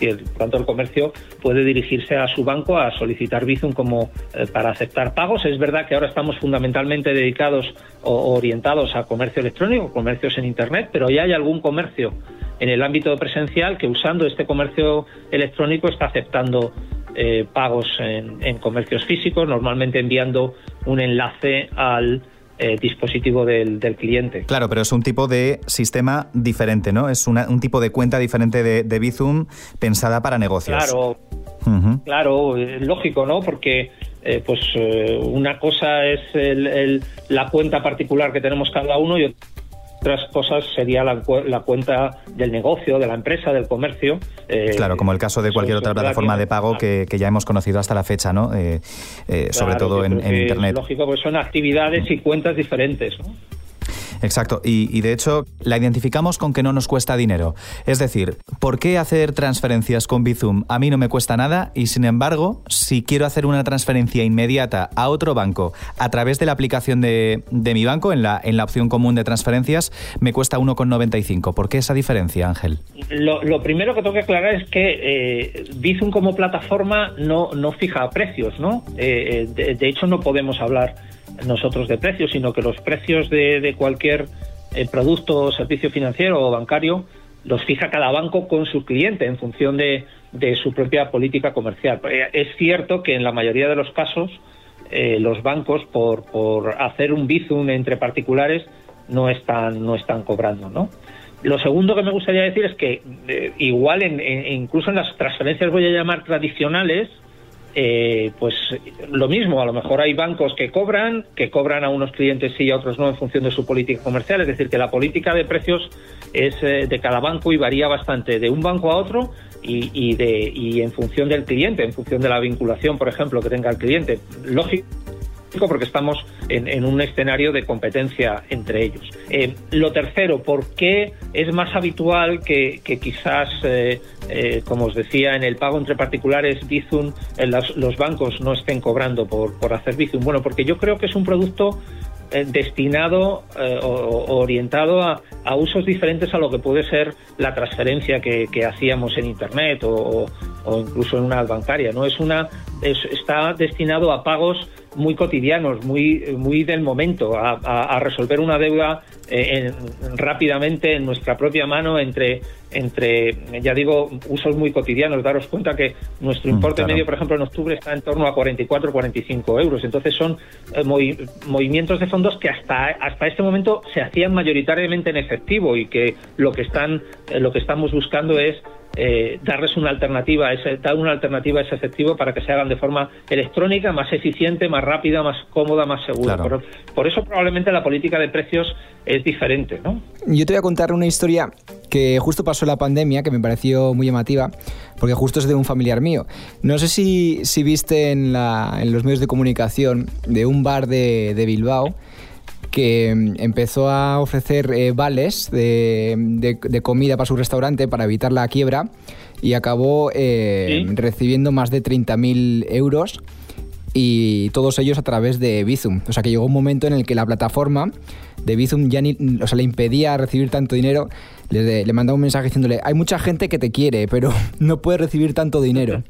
Y el, por tanto, el comercio puede dirigirse a su banco a solicitar Bizum como eh, para aceptar pagos. Es verdad que ahora estamos fundamentalmente dedicados o orientados a comercio electrónico, comercios en Internet, pero ya hay algún comercio en el ámbito presencial que usando este comercio electrónico está aceptando eh, pagos en, en comercios físicos, normalmente enviando un enlace al Eh, dispositivo del, del cliente. Claro, pero es un tipo de sistema diferente, ¿no? Es una, un tipo de cuenta diferente de, de Bizum pensada para negocios. Claro, uh-huh. Claro, lógico, ¿no? Porque eh, pues eh, una cosa es el, el, la cuenta particular que tenemos cada uno y otras cosas sería la, la cuenta del negocio, de la empresa, del comercio. Eh, claro, como el caso de cualquier otra plataforma de pago que, que ya hemos conocido hasta la fecha, ¿no? Eh, eh, claro, sobre todo en, en Internet. Lógico, porque son actividades y cuentas diferentes, ¿no? Exacto, y, y de hecho la identificamos con que no nos cuesta dinero. Es decir, ¿por qué hacer transferencias con Bizum a mí no me cuesta nada? Y sin embargo, si quiero hacer una transferencia inmediata a otro banco a través de la aplicación de, de mi banco, en la, en la opción común de transferencias, me cuesta uno con noventa y cinco. ¿Por qué esa diferencia, Ángel? Lo, lo primero que tengo que aclarar es que eh, Bizum como plataforma no, no fija precios, ¿no? Eh, de, de hecho, no podemos hablar nosotros de precios, sino que los precios de, de cualquier eh, producto o servicio financiero o bancario los fija cada banco con su cliente en función de, de su propia política comercial. Es cierto que en la mayoría de los casos eh, los bancos por, por hacer un Bizum entre particulares no están, no están cobrando, ¿no? Lo segundo que me gustaría decir es que eh, igual en, en, incluso en las transferencias voy a llamar tradicionales, Eh, pues lo mismo, a lo mejor hay bancos que cobran, que cobran a unos clientes sí y a otros no en función de su política comercial, es decir, que la política de precios es eh, de cada banco y varía bastante de un banco a otro y, y, de, y en función del cliente, en función de la vinculación, por ejemplo, que tenga el cliente. Lógico, porque estamos en, en un escenario de competencia entre ellos. Eh, lo tercero, ¿por qué es más habitual que, que quizás, eh, eh, como os decía, en el pago entre particulares Bizum, eh, las, los bancos no estén cobrando por, por hacer Bizum? Bueno, porque yo creo que es un producto eh, destinado eh, o, o orientado a, a usos diferentes a lo que puede ser la transferencia que, que hacíamos en Internet o, o incluso en una bancaria, ¿no? Es una, es, está destinado a pagos muy cotidianos, muy muy del momento, a, a, a resolver una deuda eh, en, rápidamente en nuestra propia mano entre, entre, ya digo, usos muy cotidianos. Daros cuenta que nuestro importe mm, claro. medio, por ejemplo, en octubre está en torno a cuarenta y cuatro a cuarenta y cinco euros. Entonces son eh, movi- movimientos de fondos que hasta, hasta este momento se hacían mayoritariamente en efectivo y que lo que, están, eh, lo que estamos buscando es Eh, darles una alternativa, ese, dar una alternativa a ese efectivo para que se hagan de forma electrónica, más eficiente, más rápida, más cómoda, más segura. Claro. Por, por eso probablemente la política de precios es diferente, ¿no? Yo te voy a contar una historia que justo pasó la pandemia, que me pareció muy llamativa, porque justo es de un familiar mío. No sé si, si viste en, la, en los medios de comunicación de un bar de, de Bilbao que empezó a ofrecer eh, vales de, de, de comida para su restaurante para evitar la quiebra y acabó eh, ¿Sí? recibiendo más de treinta mil euros y todos ellos a través de Bizum. O sea que llegó un momento en el que la plataforma de Bizum ya ni, o sea, le impedía recibir tanto dinero. Le, le mandaba un mensaje diciéndole: hay mucha gente que te quiere, pero no puedes recibir tanto dinero.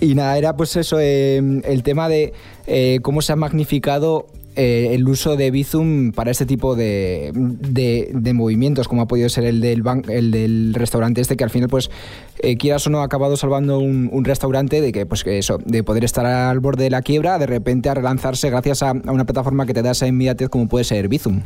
Y nada, era pues eso, eh, el tema de eh, cómo se ha magnificado eh, el uso de Bizum para este tipo de, de, de movimientos, como ha podido ser el del, ban- el del restaurante este, que al final, pues eh, quieras o no, ha acabado salvando un, un restaurante de que pues que eso, de poder estar al borde de la quiebra, de repente a relanzarse gracias a, a una plataforma que te da esa inmediatez como puede ser Bizum.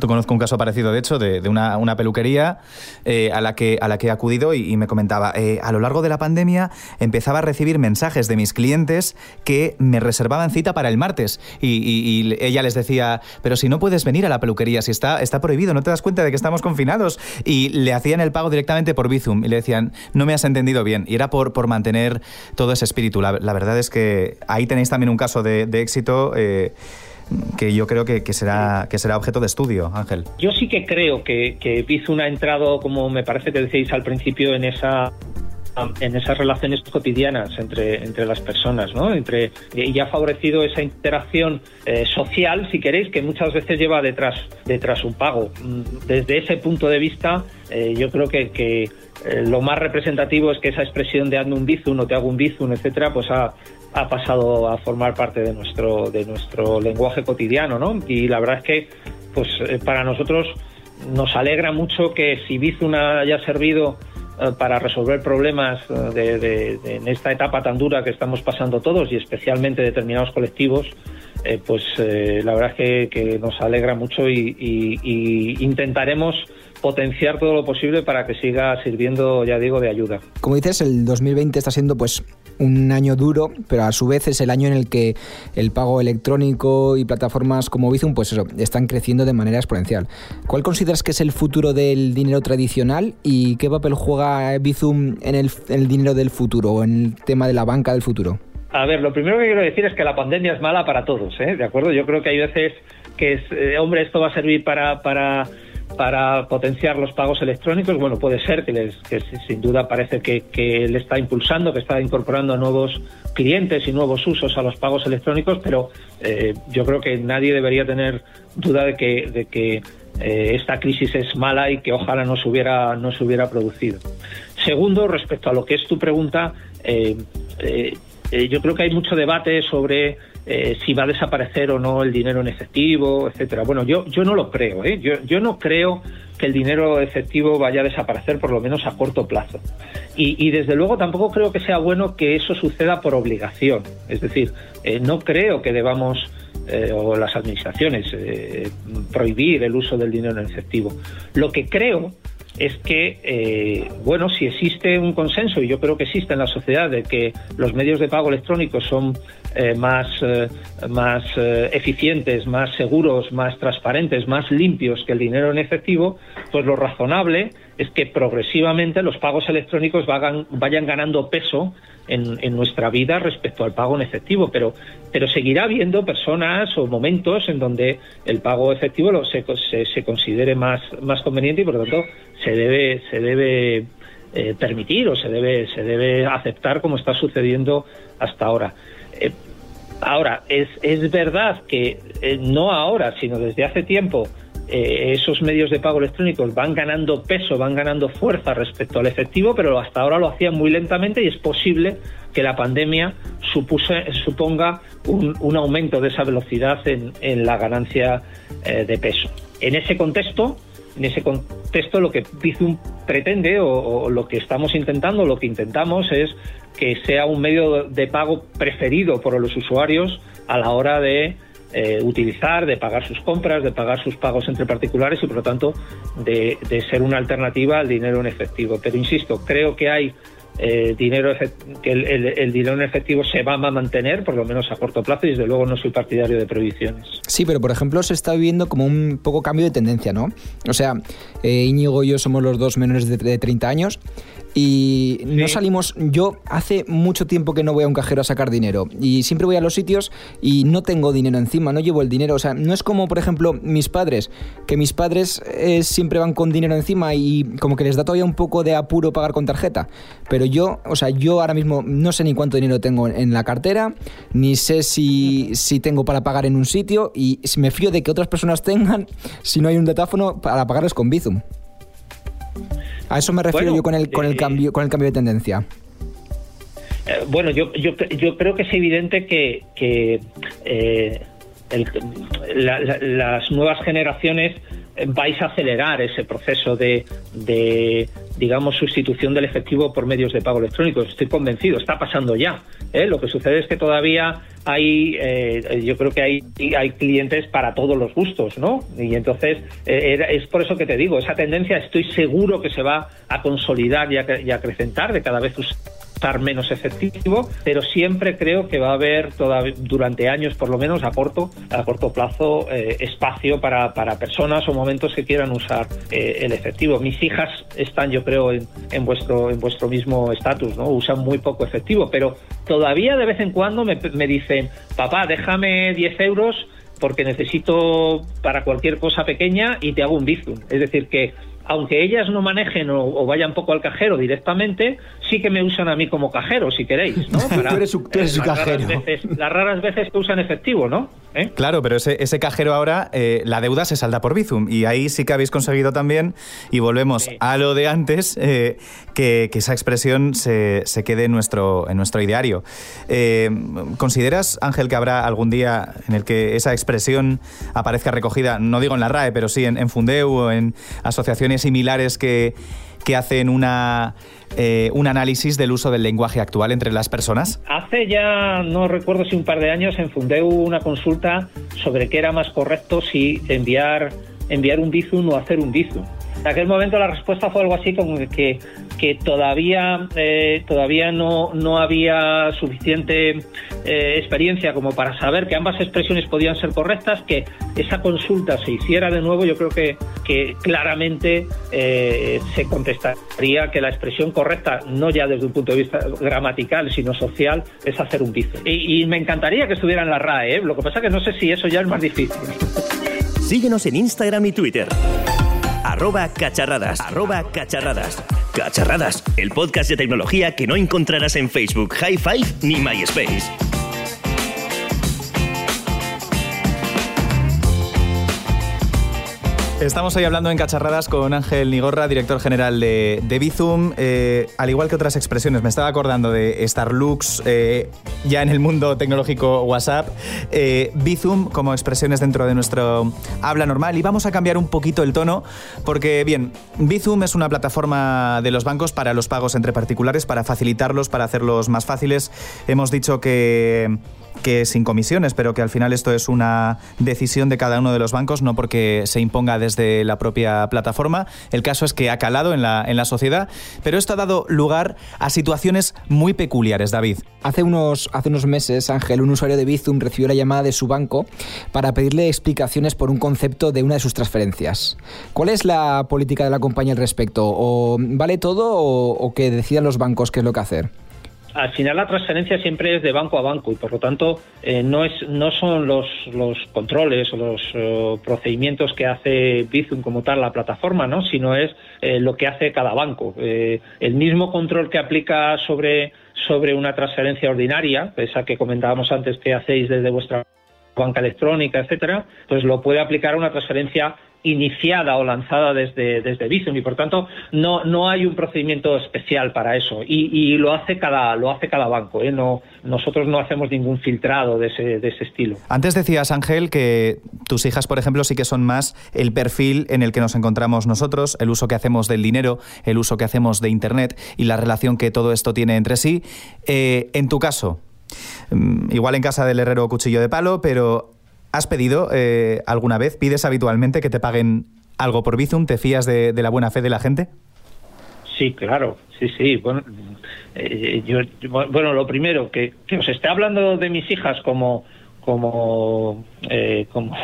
Conozco un caso parecido, de hecho, de, de una, una peluquería eh, a, la que, a la que he acudido y, y me comentaba, eh, a lo largo de la pandemia empezaba a recibir mensajes de mis clientes que me reservaban cita para el martes y, y, y ella les decía, pero si no puedes venir a la peluquería, si está, está prohibido, ¿no te das cuenta de que estamos confinados? Y le hacían el pago directamente por Bizum y le decían, no me has entendido bien, y era por, por mantener todo ese espíritu. La, la verdad es que ahí tenéis también un caso de, de éxito eh, que yo creo que, que será que será objeto de estudio, Ángel. Yo sí que creo que, que Bizum ha entrado, como me parece que decíais al principio, en esa en esas relaciones cotidianas entre, entre las personas, ¿no? Entre, y ha favorecido esa interacción eh, social, si queréis, que muchas veces lleva detrás, detrás un pago. Desde ese punto de vista, eh, yo creo que, que eh, lo más representativo es que esa expresión de hazme un Bizum o te hago un Bizum, etcétera, pues ha ha pasado a formar parte de nuestro de nuestro lenguaje cotidiano, ¿no? Y la verdad es que pues para nosotros nos alegra mucho que si Bizum haya servido eh, para resolver problemas de, de, de, en esta etapa tan dura que estamos pasando todos y especialmente determinados colectivos, eh, pues eh, la verdad es que, que nos alegra mucho y, y, y intentaremos potenciar todo lo posible para que siga sirviendo, ya digo, de ayuda. Como dices, el dos mil veinte está siendo pues un año duro, pero a su vez es el año en el que el pago electrónico y plataformas como Bizum pues eso, están creciendo de manera exponencial. ¿Cuál consideras que es el futuro del dinero tradicional y qué papel juega Bizum en el, en el dinero del futuro o en el tema de la banca del futuro? A ver, lo primero que quiero decir es que la pandemia es mala para todos, ¿eh? ¿De acuerdo? Yo creo que hay veces que es, eh, hombre, esto va a servir para... para... para potenciar los pagos electrónicos. Bueno, puede ser que, les, que sin duda parece que, que le está impulsando, que está incorporando nuevos clientes y nuevos usos a los pagos electrónicos, pero eh, yo creo que nadie debería tener duda de que, de que eh, esta crisis es mala y que ojalá no se hubiera, no se hubiera producido. Segundo, respecto a lo que es tu pregunta, eh, eh, eh, yo creo que hay mucho debate sobre Eh, si va a desaparecer o no el dinero en efectivo, etcétera. Bueno, yo, yo no lo creo, ¿eh? Yo, yo no creo que el dinero efectivo vaya a desaparecer, por lo menos a corto plazo. Y, y desde luego tampoco creo que sea bueno que eso suceda por obligación. Es decir, eh, no creo que debamos, eh, o las administraciones, eh, prohibir el uso del dinero en efectivo. Lo que creo es que, eh, bueno, si existe un consenso, y yo creo que existe en la sociedad, de que los medios de pago electrónicos son eh, más, eh, más eh, eficientes, más seguros, más transparentes, más limpios que el dinero en efectivo, pues lo razonable es que progresivamente los pagos electrónicos vayan, vayan ganando peso en, en nuestra vida respecto al pago en efectivo, pero, pero seguirá habiendo personas o momentos en donde el pago efectivo lo, se, se, se considere más, más conveniente y por lo tanto se debe, se debe eh, permitir o se debe, se debe aceptar, como está sucediendo hasta ahora. Eh, ahora, es, es verdad que eh, no ahora, sino desde hace tiempo, Eh, esos medios de pago electrónicos van ganando peso, van ganando fuerza respecto al efectivo, pero hasta ahora lo hacían muy lentamente y es posible que la pandemia supuse, suponga un, un aumento de esa velocidad en, en la ganancia eh, de peso. En ese contexto, en ese contexto lo que Bizum pretende o, o lo que estamos intentando, lo que intentamos es que sea un medio de pago preferido por los usuarios a la hora de Eh, utilizar, de pagar sus compras, de pagar sus pagos entre particulares y por lo tanto de, de ser una alternativa al dinero en efectivo. Pero insisto, creo que hay eh, dinero efect- que el, el, el dinero en efectivo se va a mantener, por lo menos a corto plazo, y desde luego no soy partidario de prohibiciones. Sí, pero por ejemplo se está viviendo como un poco cambio de tendencia, ¿no? O sea, eh, Íñigo y yo somos los dos menores de, de treinta años. Y no salimos, yo hace mucho tiempo que no voy a un cajero a sacar dinero y siempre voy a los sitios y no tengo dinero encima, no llevo el dinero, o sea, no es como por ejemplo mis padres, que mis padres eh, siempre van con dinero encima y como que les da todavía un poco de apuro pagar con tarjeta, pero yo, o sea, yo ahora mismo no sé ni cuánto dinero tengo en la cartera, ni sé si, si tengo para pagar en un sitio, y me fío de que otras personas tengan, si no hay un datáfono, para pagarles con Bizum. A eso me refiero bueno, yo con el con el eh, cambio con el cambio de tendencia. Eh, bueno, yo, yo yo creo que es evidente que, que eh, el, la, la, las nuevas generaciones vais a acelerar ese proceso de, de, digamos, sustitución del efectivo por medios de pago electrónicos. Estoy convencido, está pasando ya. ¿eh? Lo que sucede es que todavía hay, eh, yo creo que hay, hay clientes para todos los gustos, ¿no? Y entonces eh, es por eso que te digo, esa tendencia estoy seguro que se va a consolidar y a, y a acrecentar, de cada vez estar menos efectivo, pero siempre creo que va a haber todavía, durante años por lo menos, a corto a corto plazo, eh, espacio para, para personas o momentos que quieran usar eh, el efectivo. Mis hijas están, yo creo, en, en vuestro en vuestro mismo estatus, ¿no? Usan muy poco efectivo, pero todavía de vez en cuando me, me dicen, papá, déjame diez euros porque necesito para cualquier cosa pequeña y te hago un Bizum. Es decir que aunque ellas no manejen o, o vayan poco al cajero directamente, sí que me usan a mí como cajero, si queréis, ¿no? Para, tú eres, su, tú eres eh, las cajero. Raras veces, las raras veces que usan efectivo, ¿no? ¿Eh? Claro, pero ese, ese cajero ahora, eh, la deuda se salda por Bizum, y ahí sí que habéis conseguido también, y volvemos sí. a lo de antes, eh, que, que esa expresión se, se quede en nuestro, en nuestro ideario. Eh, ¿Consideras, Ángel, que habrá algún día en el que esa expresión aparezca recogida, no digo en la R A E, pero sí en, en Fundeu o en asociaciones similares que, que hacen una eh, un análisis del uso del lenguaje actual entre las personas? Hace ya, no recuerdo si un par de años, en Fundeu una consulta sobre qué era más correcto, si enviar, enviar un Bizum o hacer un Bizum. En aquel momento la respuesta fue algo así como que, que todavía eh, todavía no, no había suficiente eh, experiencia como para saber que ambas expresiones podían ser correctas, que esa consulta se hiciera de nuevo. Yo creo que, que claramente eh, se contestaría que la expresión correcta, no ya desde un punto de vista gramatical, sino social, es hacer un Bizum. Y, y me encantaría que estuviera en la R A E, ¿eh? Lo que pasa que no sé si eso ya es más difícil. Síguenos en Instagram y Twitter. Arroba cacharradas, arroba cacharradas. Cacharradas, el podcast de tecnología que no encontrarás en Facebook, High Five ni MySpace. Estamos hoy hablando en Cacharradas con Ángel Nigorra, director general de, de Bizum. Eh, al igual que otras expresiones, me estaba acordando de Starlux, eh, ya en el mundo tecnológico WhatsApp, eh, Bizum como expresiones dentro de nuestro habla normal. Y vamos a cambiar un poquito el tono porque, bien, Bizum es una plataforma de los bancos para los pagos entre particulares, para facilitarlos, para hacerlos más fáciles. Hemos dicho que... que sin comisiones, pero que al final esto es una decisión de cada uno de los bancos, no porque se imponga desde la propia plataforma. El caso es que ha calado en la, en la sociedad, pero esto ha dado lugar a situaciones muy peculiares, David. Hace unos, hace unos meses, Ángel, un usuario de Bizum recibió la llamada de su banco para pedirle explicaciones por un concepto de una de sus transferencias. ¿Cuál es la política de la compañía al respecto? ¿O vale todo o, o que decidan los bancos qué es lo que hacer? Al final la transferencia siempre es de banco a banco y por lo tanto eh, no es no son los, los controles o los eh, procedimientos que hace Bizum como tal la plataforma, ¿no? Sino es eh, lo que hace cada banco. Eh, el mismo control que aplica sobre, sobre una transferencia ordinaria, esa que comentábamos antes que hacéis desde vuestra banca electrónica, etcétera, pues lo puede aplicar a una transferencia iniciada o lanzada desde, desde Bizum, y por tanto no, no hay un procedimiento especial para eso, y, y lo hace cada lo hace cada banco, ¿eh? No, nosotros no hacemos ningún filtrado de ese, de ese estilo. Antes decías, Ángel, que tus hijas, por ejemplo, sí que son más el perfil en el que nos encontramos nosotros, el uso que hacemos del dinero, el uso que hacemos de Internet y la relación que todo esto tiene entre sí. Eh, en tu caso, igual en casa del herrero cuchillo de palo, pero... ¿Has pedido eh, alguna vez, pides habitualmente que te paguen algo por Bizum? ¿Te fías de, de la buena fe de la gente? Sí, claro, sí, sí. Bueno, eh, yo, bueno lo primero, que, que os esté hablando de mis hijas como... como, eh, como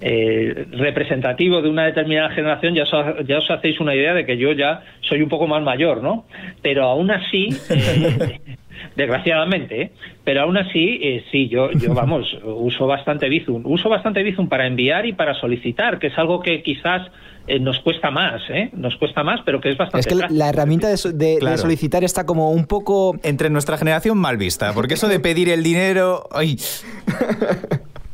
eh, representativo de una determinada generación, ya os, ya os hacéis una idea de que yo ya soy un poco más mayor, ¿no? Pero aún así, eh, desgraciadamente, ¿eh? Pero aún así, eh, sí, yo, yo vamos, uso bastante Bizum, uso bastante Bizum para enviar y para solicitar, que es algo que quizás eh, nos cuesta más, ¿eh? Nos cuesta más, pero que es bastante... Es que práctico. La herramienta de, de, claro. de solicitar está como un poco... Entre nuestra generación mal vista, porque eso de pedir el dinero... ¡Ay!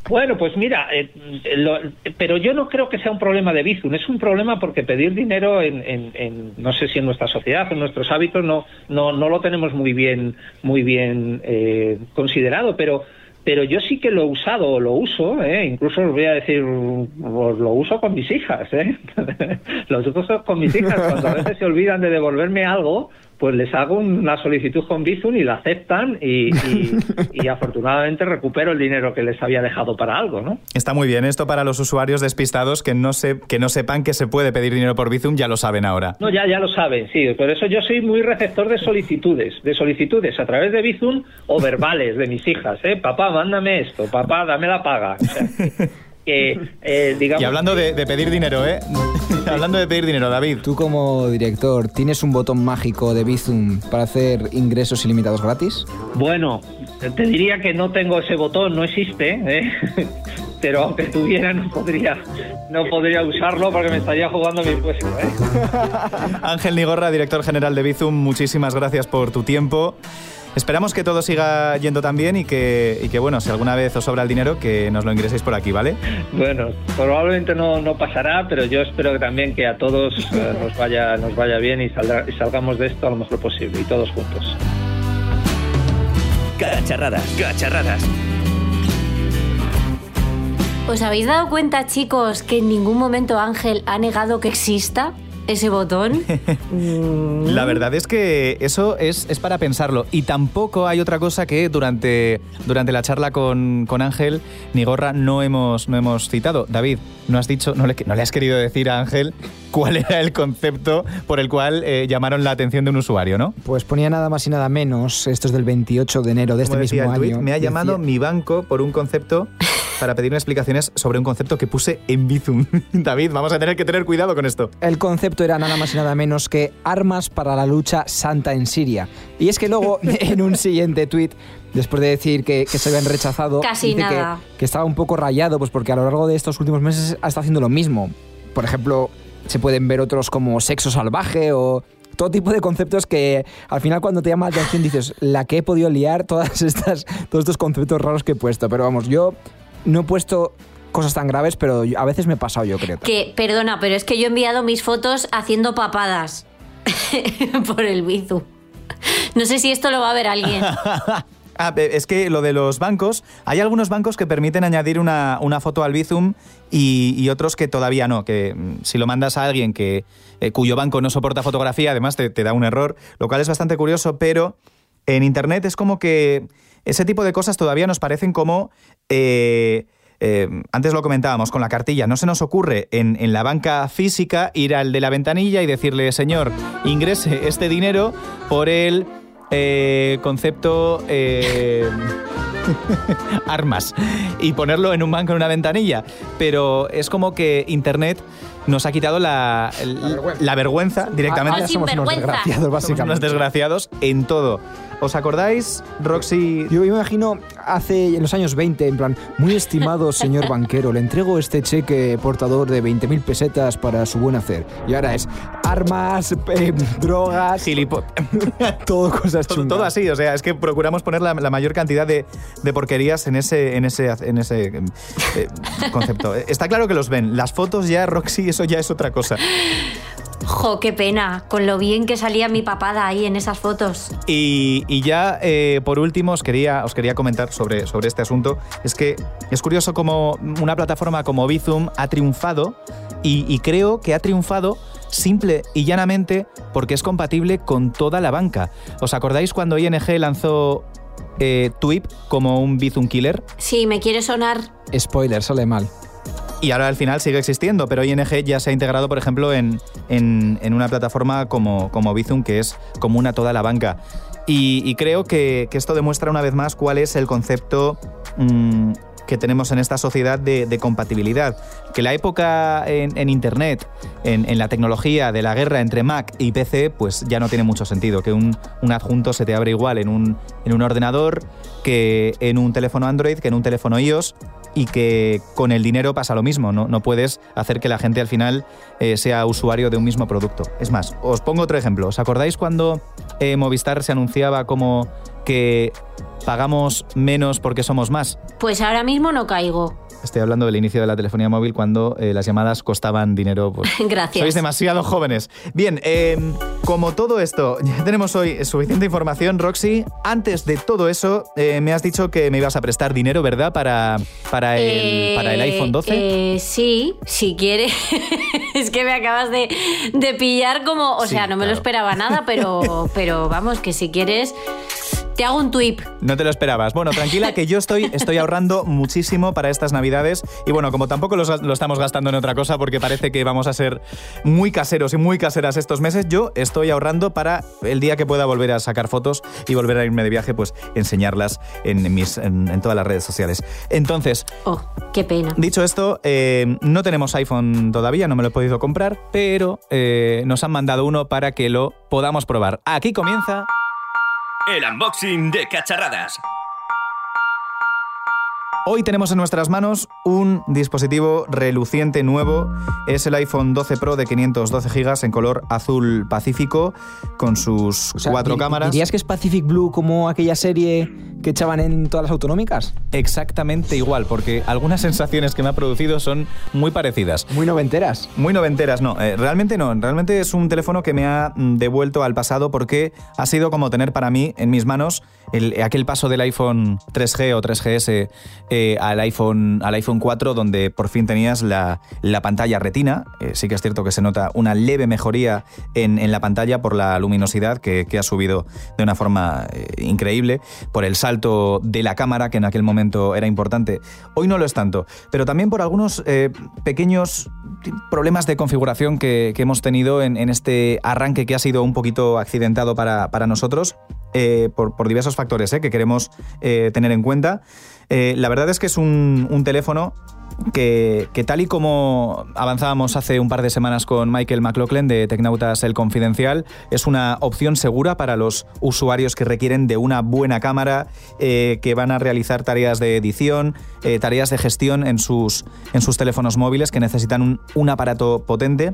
Bueno, pues mira, eh, lo, pero yo no creo que sea un problema de Bizum, es un problema porque pedir dinero, en, en, en no sé si en nuestra sociedad, en nuestros hábitos, no no, no lo tenemos muy bien muy bien eh, considerado, pero pero yo sí que lo he usado, o lo uso, ¿eh? Incluso os voy a decir, lo uso con mis hijas, ¿eh? Lo uso con mis hijas, cuando a veces se olvidan de devolverme algo, pues les hago una solicitud con Bizum y la aceptan y, y, y afortunadamente recupero el dinero que les había dejado para algo, ¿no? Está muy bien esto para los usuarios despistados que no se, que no sepan que se puede pedir dinero por Bizum, ya lo saben ahora. No, ya, ya lo saben, sí. Por eso yo soy muy receptor de solicitudes, de solicitudes a través de Bizum o verbales de mis hijas, ¿eh? Papá, mándame esto, papá, dame la paga. O sea, que, eh, digamos... Y hablando de, de pedir dinero, ¿eh? Hablando de pedir dinero, David. Tú como director, ¿tienes un botón mágico de Bizum para hacer ingresos ilimitados gratis? Bueno, te diría que no tengo ese botón, no existe, ¿eh? Pero aunque tuviera no podría, no podría usarlo porque me estaría jugando mi puesto, ¿eh? Ángel Nigorra, director general de Bizum, muchísimas gracias por tu tiempo. Esperamos que todo siga yendo tan bien y que, y que, bueno, si alguna vez os sobra el dinero, que nos lo ingreséis por aquí, ¿vale? Bueno, probablemente no, no pasará, pero yo espero que también que a todos eh, nos vaya, nos vaya bien y, saldrá, y salgamos de esto a lo mejor posible, y todos juntos. Cacharradas, cacharradas. ¿Os habéis dado cuenta, chicos, que en ningún momento Ángel ha negado que exista ese botón? La verdad es que eso es, es para pensarlo. Y tampoco hay otra cosa que durante, durante la charla con, con Ángel Nigorra no hemos, no hemos citado. David, no has dicho, no le, no le has querido decir a Ángel cuál era el concepto por el cual eh, llamaron la atención de un usuario, ¿no? Pues ponía nada más y nada menos, esto es del veintiocho de enero de este mismo año. Twyp, me ha decía... llamado mi banco por un concepto... para pedirme explicaciones sobre un concepto que puse en Bizum. David, vamos a tener que tener cuidado con esto. El concepto era nada más y nada menos que armas para la lucha santa en Siria. Y es que luego, en un siguiente tuit, después de decir que, que se habían rechazado, casi dice nada. Que, que estaba un poco rayado, pues porque a lo largo de estos últimos meses ha estado haciendo lo mismo. Por ejemplo, se pueden ver otros como sexo salvaje o... todo tipo de conceptos que al final cuando te llama la atención dices, la que he podido liar, todas estas, todos estos conceptos raros que he puesto. Pero vamos, yo... no he puesto cosas tan graves, pero a veces me he pasado, yo creo. Que, perdona, pero es que yo he enviado mis fotos haciendo papadas por el Bizum. No sé si esto lo va a ver alguien. Ah, es que lo de los bancos, hay algunos bancos que permiten añadir una, una foto al Bizum y, y otros que todavía no, que si lo mandas a alguien que eh, cuyo banco no soporta fotografía, además te, te da un error, lo cual es bastante curioso, pero en Internet es como que... ese tipo de cosas todavía nos parecen como, eh, eh, antes lo comentábamos, con la cartilla. No se nos ocurre en, en la banca física ir al de la ventanilla y decirle, señor, ingrese este dinero por el eh, concepto eh, armas y ponerlo en un banco en una ventanilla. Pero es como que Internet... nos ha quitado la, la, la, vergüenza. la vergüenza directamente. Ah, ah, somos unos desgraciados, básicamente. Somos unos desgraciados en todo. ¿Os acordáis, Roxy? Yo me imagino hace en los años veinte, en plan, muy estimado señor banquero, le entrego este cheque portador de veinte mil pesetas para su buen hacer. Y ahora es armas, eh, drogas, gilipollas, todo cosas chungas. Todo, todo así, o sea, es que procuramos poner la, la mayor cantidad de, de porquerías en ese, en ese, en ese eh, concepto. Está claro que los ven. Las fotos ya, Roxy, eso ya es otra cosa. Jo, qué pena, con lo bien que salía mi papada ahí en esas fotos. Y, y ya, eh, por último, os quería, os quería comentar sobre, sobre este asunto. Es que es curioso cómo una plataforma como Bizum ha triunfado, y, y creo que ha triunfado simple y llanamente porque es compatible con toda la banca. ¿Os acordáis cuando I N G lanzó... eh, Twyp como un Bizum killer? Sí, me quiere sonar. Spoiler, sale mal. Y ahora al final sigue existiendo, pero I N G ya se ha integrado, por ejemplo, en, en, en una plataforma como, como Bizum, que es común a toda la banca. Y, y creo que, que esto demuestra una vez más cuál es el concepto mmm, que tenemos en esta sociedad de, de compatibilidad. Que la época en, en Internet, en, en la tecnología de la guerra entre Mac y P C, pues ya no tiene mucho sentido. Que un, un adjunto se te abre igual en un, en un ordenador que en un teléfono Android, que en un teléfono iOS, y que con el dinero pasa lo mismo. No, no puedes hacer que la gente al final eh, sea usuario de un mismo producto. Es más, os pongo otro ejemplo. ¿Os acordáis cuando eh, Movistar se anunciaba como que pagamos menos porque somos más? Pues ahora mismo no caigo. Estoy hablando del inicio de la telefonía móvil, cuando eh, las llamadas costaban dinero. Pues, gracias. Sois demasiado jóvenes. Bien, eh, como todo esto, ya tenemos hoy suficiente información, Roxy. Antes de todo eso, eh, me has dicho que me ibas a prestar dinero, ¿verdad? Para, para, el, eh, para el iPhone doce. Eh, sí, si quieres. Es que me acabas de, de pillar como... O sí, sea, no me claro. lo esperaba nada, pero, pero vamos, que si quieres... Te hago un Twyp. No te lo esperabas. Bueno, tranquila, que yo estoy, estoy ahorrando muchísimo para estas navidades. Y bueno, como tampoco lo, lo estamos gastando en otra cosa, porque parece que vamos a ser muy caseros y muy caseras estos meses, yo estoy ahorrando para el día que pueda volver a sacar fotos y volver a irme de viaje, pues enseñarlas en, mis, en, en todas las redes sociales. Entonces... Oh, qué pena. Dicho esto, eh, no tenemos iPhone todavía, no me lo he podido comprar, pero eh, nos han mandado uno para que lo podamos probar. Aquí comienza... El unboxing de Cacharradas. Hoy tenemos en nuestras manos un dispositivo reluciente nuevo. Es el iPhone doce Pro de quinientos doce gigas en color azul pacífico, con sus o sea, cuatro dir- cámaras. ¿Dirías que es Pacific Blue como aquella serie que echaban en todas las autonómicas? Exactamente igual, porque algunas sensaciones que me ha producido son muy parecidas. Muy noventeras. Muy noventeras, no. Eh, realmente no. Realmente es un teléfono que me ha devuelto al pasado, porque ha sido como tener para mí, en mis manos, el, aquel paso del iPhone tres G o tres G S eh, al, iPhone, al iPhone cuatro, donde por fin tenías la, la pantalla retina. Eh, sí que es cierto que se nota una leve mejoría en, en la pantalla por la luminosidad que, que ha subido de una forma eh, increíble, por el salto de la cámara, que en aquel momento era importante. Hoy no lo es tanto, pero también por algunos eh, pequeños problemas de configuración que, que hemos tenido en, en este arranque, que ha sido un poquito accidentado para, para nosotros, eh, por, por diversos factores eh, que queremos eh, tener en cuenta. Eh, la verdad es que es un, un teléfono Que, que tal y como avanzábamos hace un par de semanas con Michael McLaughlin de Tecnautas El Confidencial, es una opción segura para los usuarios que requieren de una buena cámara, eh, que van a realizar tareas de edición, eh, tareas de gestión en sus, en sus teléfonos móviles, que necesitan un, un aparato potente,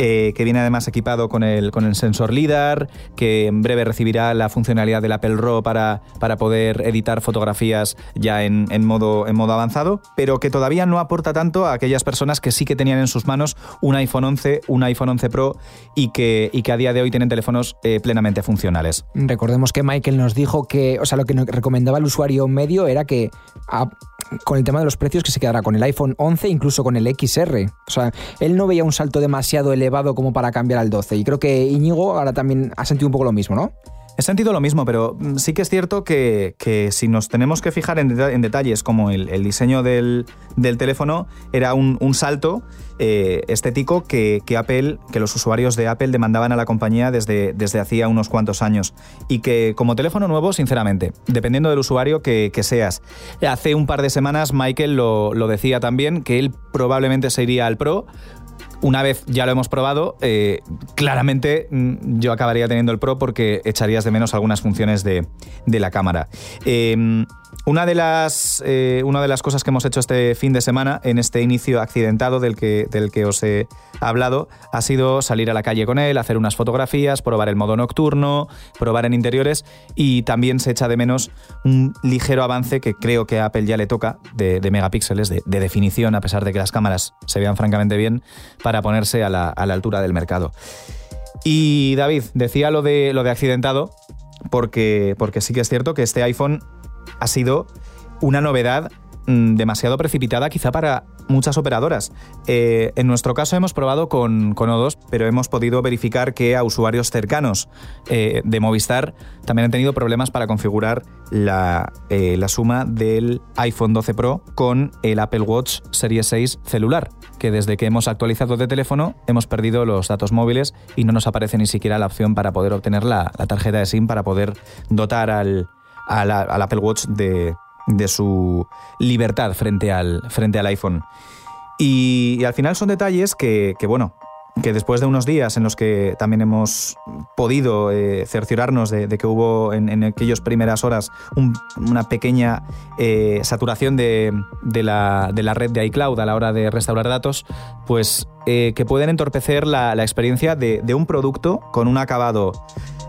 eh, que viene además equipado con el, con el sensor LiDAR, que en breve recibirá la funcionalidad del Apple RAW para, para poder editar fotografías ya en, en, modo, en modo avanzado, pero que todavía no aporta tanto a aquellas personas que sí que tenían en sus manos un iPhone once, un iPhone once Pro y que, y que a día de hoy tienen teléfonos eh, plenamente funcionales. Recordemos que Michael nos dijo que, o sea, lo que nos recomendaba el usuario medio era que a, con el tema de los precios, que se quedara con el iPhone once, incluso con el X R. O sea, él no veía un salto demasiado elevado como para cambiar al doce, y creo que Íñigo ahora también ha sentido un poco lo mismo, ¿no? He sentido lo mismo, pero sí que es cierto que, que si nos tenemos que fijar en, deta- en detalles como el, el diseño del, del teléfono, era un, un salto eh, estético que, que Apple, que los usuarios de Apple demandaban a la compañía desde, desde hacía unos cuantos años, y que como teléfono nuevo, sinceramente, dependiendo del usuario que, que seas. Hace un par de semanas Michael lo, lo decía también, que él probablemente se iría al Pro. Una vez ya lo hemos probado, eh, claramente yo acabaría teniendo el Pro, porque echarías de menos algunas funciones de, de la cámara. Eh, una, de las, eh, una de las cosas que hemos hecho este fin de semana, en este inicio accidentado del que, del que os he hablado, ha sido salir a la calle con él, hacer unas fotografías, probar el modo nocturno, probar en interiores, y también se echa de menos un ligero avance que creo que a Apple ya le toca, de, de megapíxeles, de, de definición, a pesar de que las cámaras se vean francamente bien, para ponerse a la, a la altura del mercado. Y David, decía lo de, lo de accidentado, porque, porque sí que es cierto que este iPhone ha sido una novedad demasiado precipitada, quizá para muchas operadoras. Eh, en nuestro caso hemos probado con, con O dos, pero hemos podido verificar que a usuarios cercanos eh, de Movistar también han tenido problemas para configurar la, eh, la suma del iPhone doce Pro con el Apple Watch Series seis celular, que desde que hemos actualizado de teléfono hemos perdido los datos móviles y no nos aparece ni siquiera la opción para poder obtener la, la tarjeta de SIM para poder dotar al, al, al Apple Watch de... de su libertad frente al, frente al iPhone. Y, y al final son detalles que, que, bueno, que después de unos días en los que también hemos podido eh, cerciorarnos de, de que hubo en, en aquellas primeras horas un, una pequeña eh, saturación de, de, la, de la red de iCloud a la hora de restaurar datos, pues eh, que pueden entorpecer la, la experiencia de, de un producto con un acabado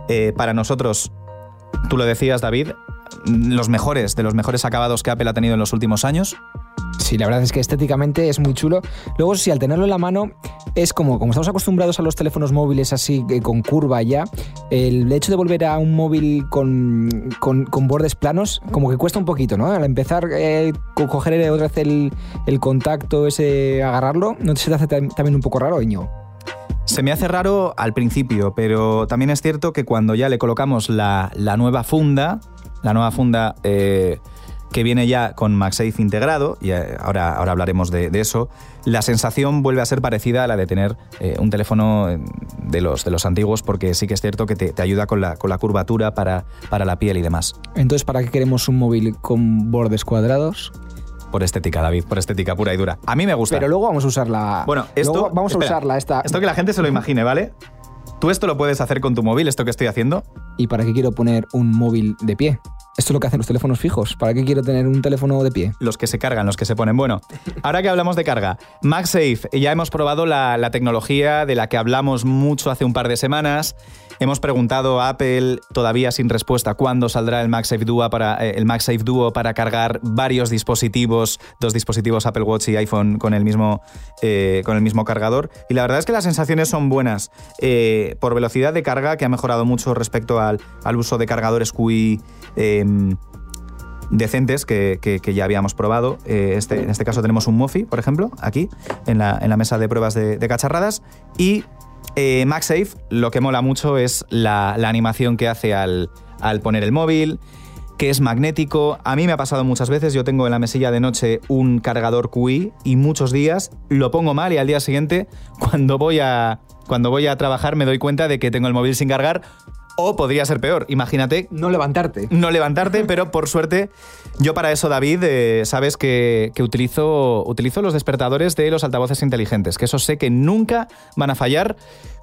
eh, para nosotros, tú lo decías, David, los mejores, de los mejores acabados que Apple ha tenido en los últimos años. Sí, la verdad es que estéticamente es muy chulo. Luego, si sí, al tenerlo en la mano, es como, como estamos acostumbrados a los teléfonos móviles así, con curva ya, el hecho de volver a un móvil con, con, con bordes planos, como que cuesta un poquito, ¿no? Al empezar a eh, coger otra vez el, el contacto, ese agarrarlo, ¿no se te hace también un poco raro, Íñigo? Se me hace raro al principio, pero también es cierto que cuando ya le colocamos la, la nueva funda, la nueva funda... Eh, que viene ya con MagSafe integrado, y ahora, ahora hablaremos de, de eso, la sensación vuelve a ser parecida a la de tener eh, un teléfono de los, de los antiguos, porque sí que es cierto que te, te ayuda con la, con la curvatura para, para la piel y demás. Entonces, ¿para qué queremos un móvil con bordes cuadrados? Por estética, David, por estética pura y dura. A mí me gusta. Pero luego vamos a usarla... Bueno, esto... Luego vamos espera, a usarla esta... Esto que la gente se lo imagine, ¿vale? Tú esto lo puedes hacer con tu móvil, esto que estoy haciendo. ¿Y para qué quiero poner un móvil de pie? Esto es lo que hacen los teléfonos fijos. ¿Para qué quiero tener un teléfono de pie? Los que se cargan, los que se ponen. Bueno, ahora que hablamos de carga, MagSafe, ya hemos probado la, la tecnología de la que hablamos mucho hace un par de semanas. Hemos preguntado a Apple, todavía sin respuesta, cuándo saldrá el MagSafe Duo para, el MagSafe Duo para cargar varios dispositivos, dos dispositivos Apple Watch y iPhone con el mismo, eh, con el mismo cargador. Y la verdad es que las sensaciones son buenas. Eh, por velocidad de carga, que ha mejorado mucho respecto al, al uso de cargadores Q I eh, decentes que, que, que ya habíamos probado. Eh, este, en este caso tenemos un Mofi, por ejemplo, aquí, en la, en la mesa de pruebas de, de cacharradas. Y... Eh, MagSafe, lo que mola mucho es la, la animación que hace al, al poner el móvil, que es magnético. A mí me ha pasado muchas veces, yo tengo en la mesilla de noche un cargador Q I y muchos días lo pongo mal y al día siguiente, cuando voy a, cuando voy a trabajar, me doy cuenta de que tengo el móvil sin cargar. O podría ser peor, imagínate... No levantarte. No levantarte, pero por suerte... Yo para eso, David, eh, sabes que, que utilizo, utilizo los despertadores de los altavoces inteligentes, que eso sé que nunca van a fallar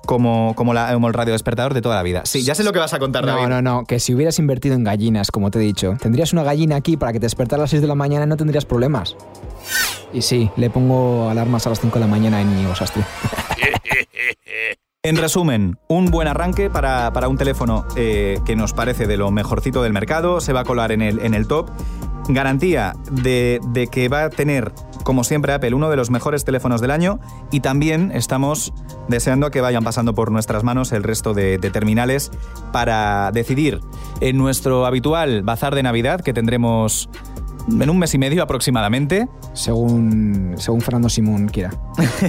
como, como, la, como el radiodespertador de toda la vida. Sí, ya sé lo que vas a contar, no, David. No, no, no, que si hubieras invertido en gallinas, como te he dicho, tendrías una gallina aquí para que te despertara a las seis de la mañana y no tendrías problemas. Y sí, le pongo alarmas a las cinco de la mañana en mi osastre. En resumen, un buen arranque para, para un teléfono eh, que nos parece de lo mejorcito del mercado, se va a colar en el, en el top. Garantía de, de que va a tener, como siempre, Apple, uno de los mejores teléfonos del año, y también estamos deseando que vayan pasando por nuestras manos el resto de, de terminales para decidir en nuestro habitual bazar de Navidad que tendremos... En un mes y medio aproximadamente. Según, según Fernando Simón quiera.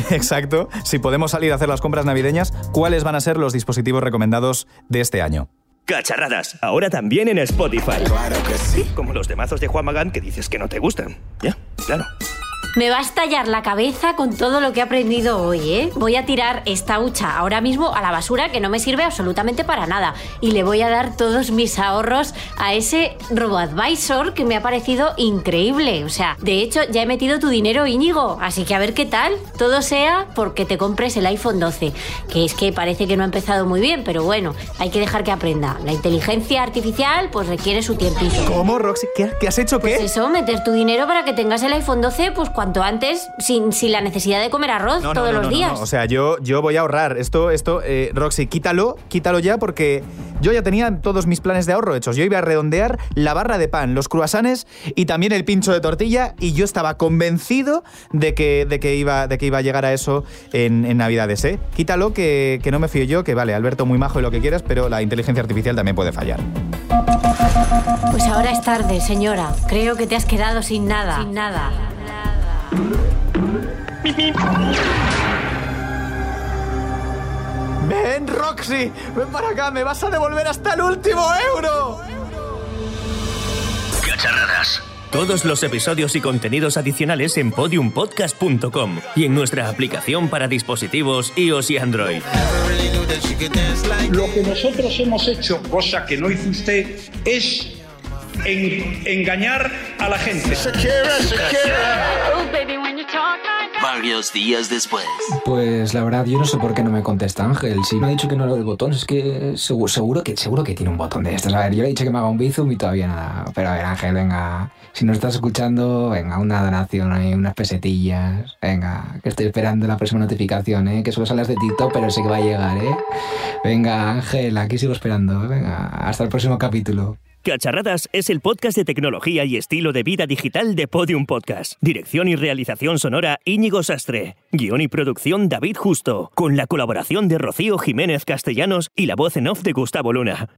Exacto. Si podemos salir a hacer las compras navideñas, ¿cuáles van a ser los dispositivos recomendados de este año? Cacharradas, ahora también en Spotify. Claro que sí. Como los temazos de Juan Magán que dices que no te gustan. Ya, claro. Me va a estallar la cabeza con todo lo que he aprendido hoy, ¿eh? Voy a tirar esta hucha ahora mismo a la basura, que no me sirve absolutamente para nada. Y le voy a dar todos mis ahorros a ese RoboAdvisor que me ha parecido increíble. O sea, de hecho, ya he metido tu dinero, Íñigo. Así que a ver qué tal. Todo sea porque te compres el iPhone doce. Que es que parece que no ha empezado muy bien, pero bueno, hay que dejar que aprenda. La inteligencia artificial, pues, requiere su tiempito. ¿Cómo, Roxy? ¿Qué, qué has hecho? ¿Qué? Pues eso, meter tu dinero para que tengas el iPhone doce, pues, cuando cuanto antes, sin, sin la necesidad de comer arroz no, todos no, no, los no, días. No, no. O sea, yo, yo voy a ahorrar. Esto, esto eh, Roxy, quítalo, quítalo ya, porque yo ya tenía todos mis planes de ahorro hechos. Yo iba a redondear la barra de pan, los croissants y también el pincho de tortilla, y yo estaba convencido de que, de que, iba, de que iba a llegar a eso en, en Navidades, ¿eh? Quítalo, que, que no me fío yo, que vale, Alberto, muy majo y lo que quieras, pero la inteligencia artificial también puede fallar. Pues ahora es tarde, señora. Creo que te has quedado sin nada. Sin nada. Ven, Roxy, ven para acá, me vas a devolver hasta el último euro. Cacharradas. Todos los episodios y contenidos adicionales en podium podcast punto com y en nuestra aplicación para dispositivos iOS y Android. Lo que nosotros hemos hecho, cosa que no hizo usted, es en engañar a la gente. Shakira, Shakira. Oh, baby, when you talk like that. Varios días después. Pues la verdad yo no sé por qué no me contesta Ángel. Si me ha dicho que no era el botón, es que seguro, seguro que seguro que tiene un botón de estos. A ver, yo le he dicho que me haga un Bizum y todavía nada. Pero a ver, Ángel, venga, si nos estás escuchando, venga, una donación ahí, unas pesetillas. Venga, que estoy esperando la próxima notificación, ¿eh? Que solo sales de TikTok, pero sé que va a llegar, ¿eh? Venga, Ángel, aquí sigo esperando. Venga, hasta el próximo capítulo. Cacharradas es el podcast de tecnología y estilo de vida digital de Podium Podcast. Dirección y realización sonora, Íñigo Sastre. Guión y producción, David Justo. Con la colaboración de Rocío Jiménez Castellanos y la voz en off de Gustavo Luna.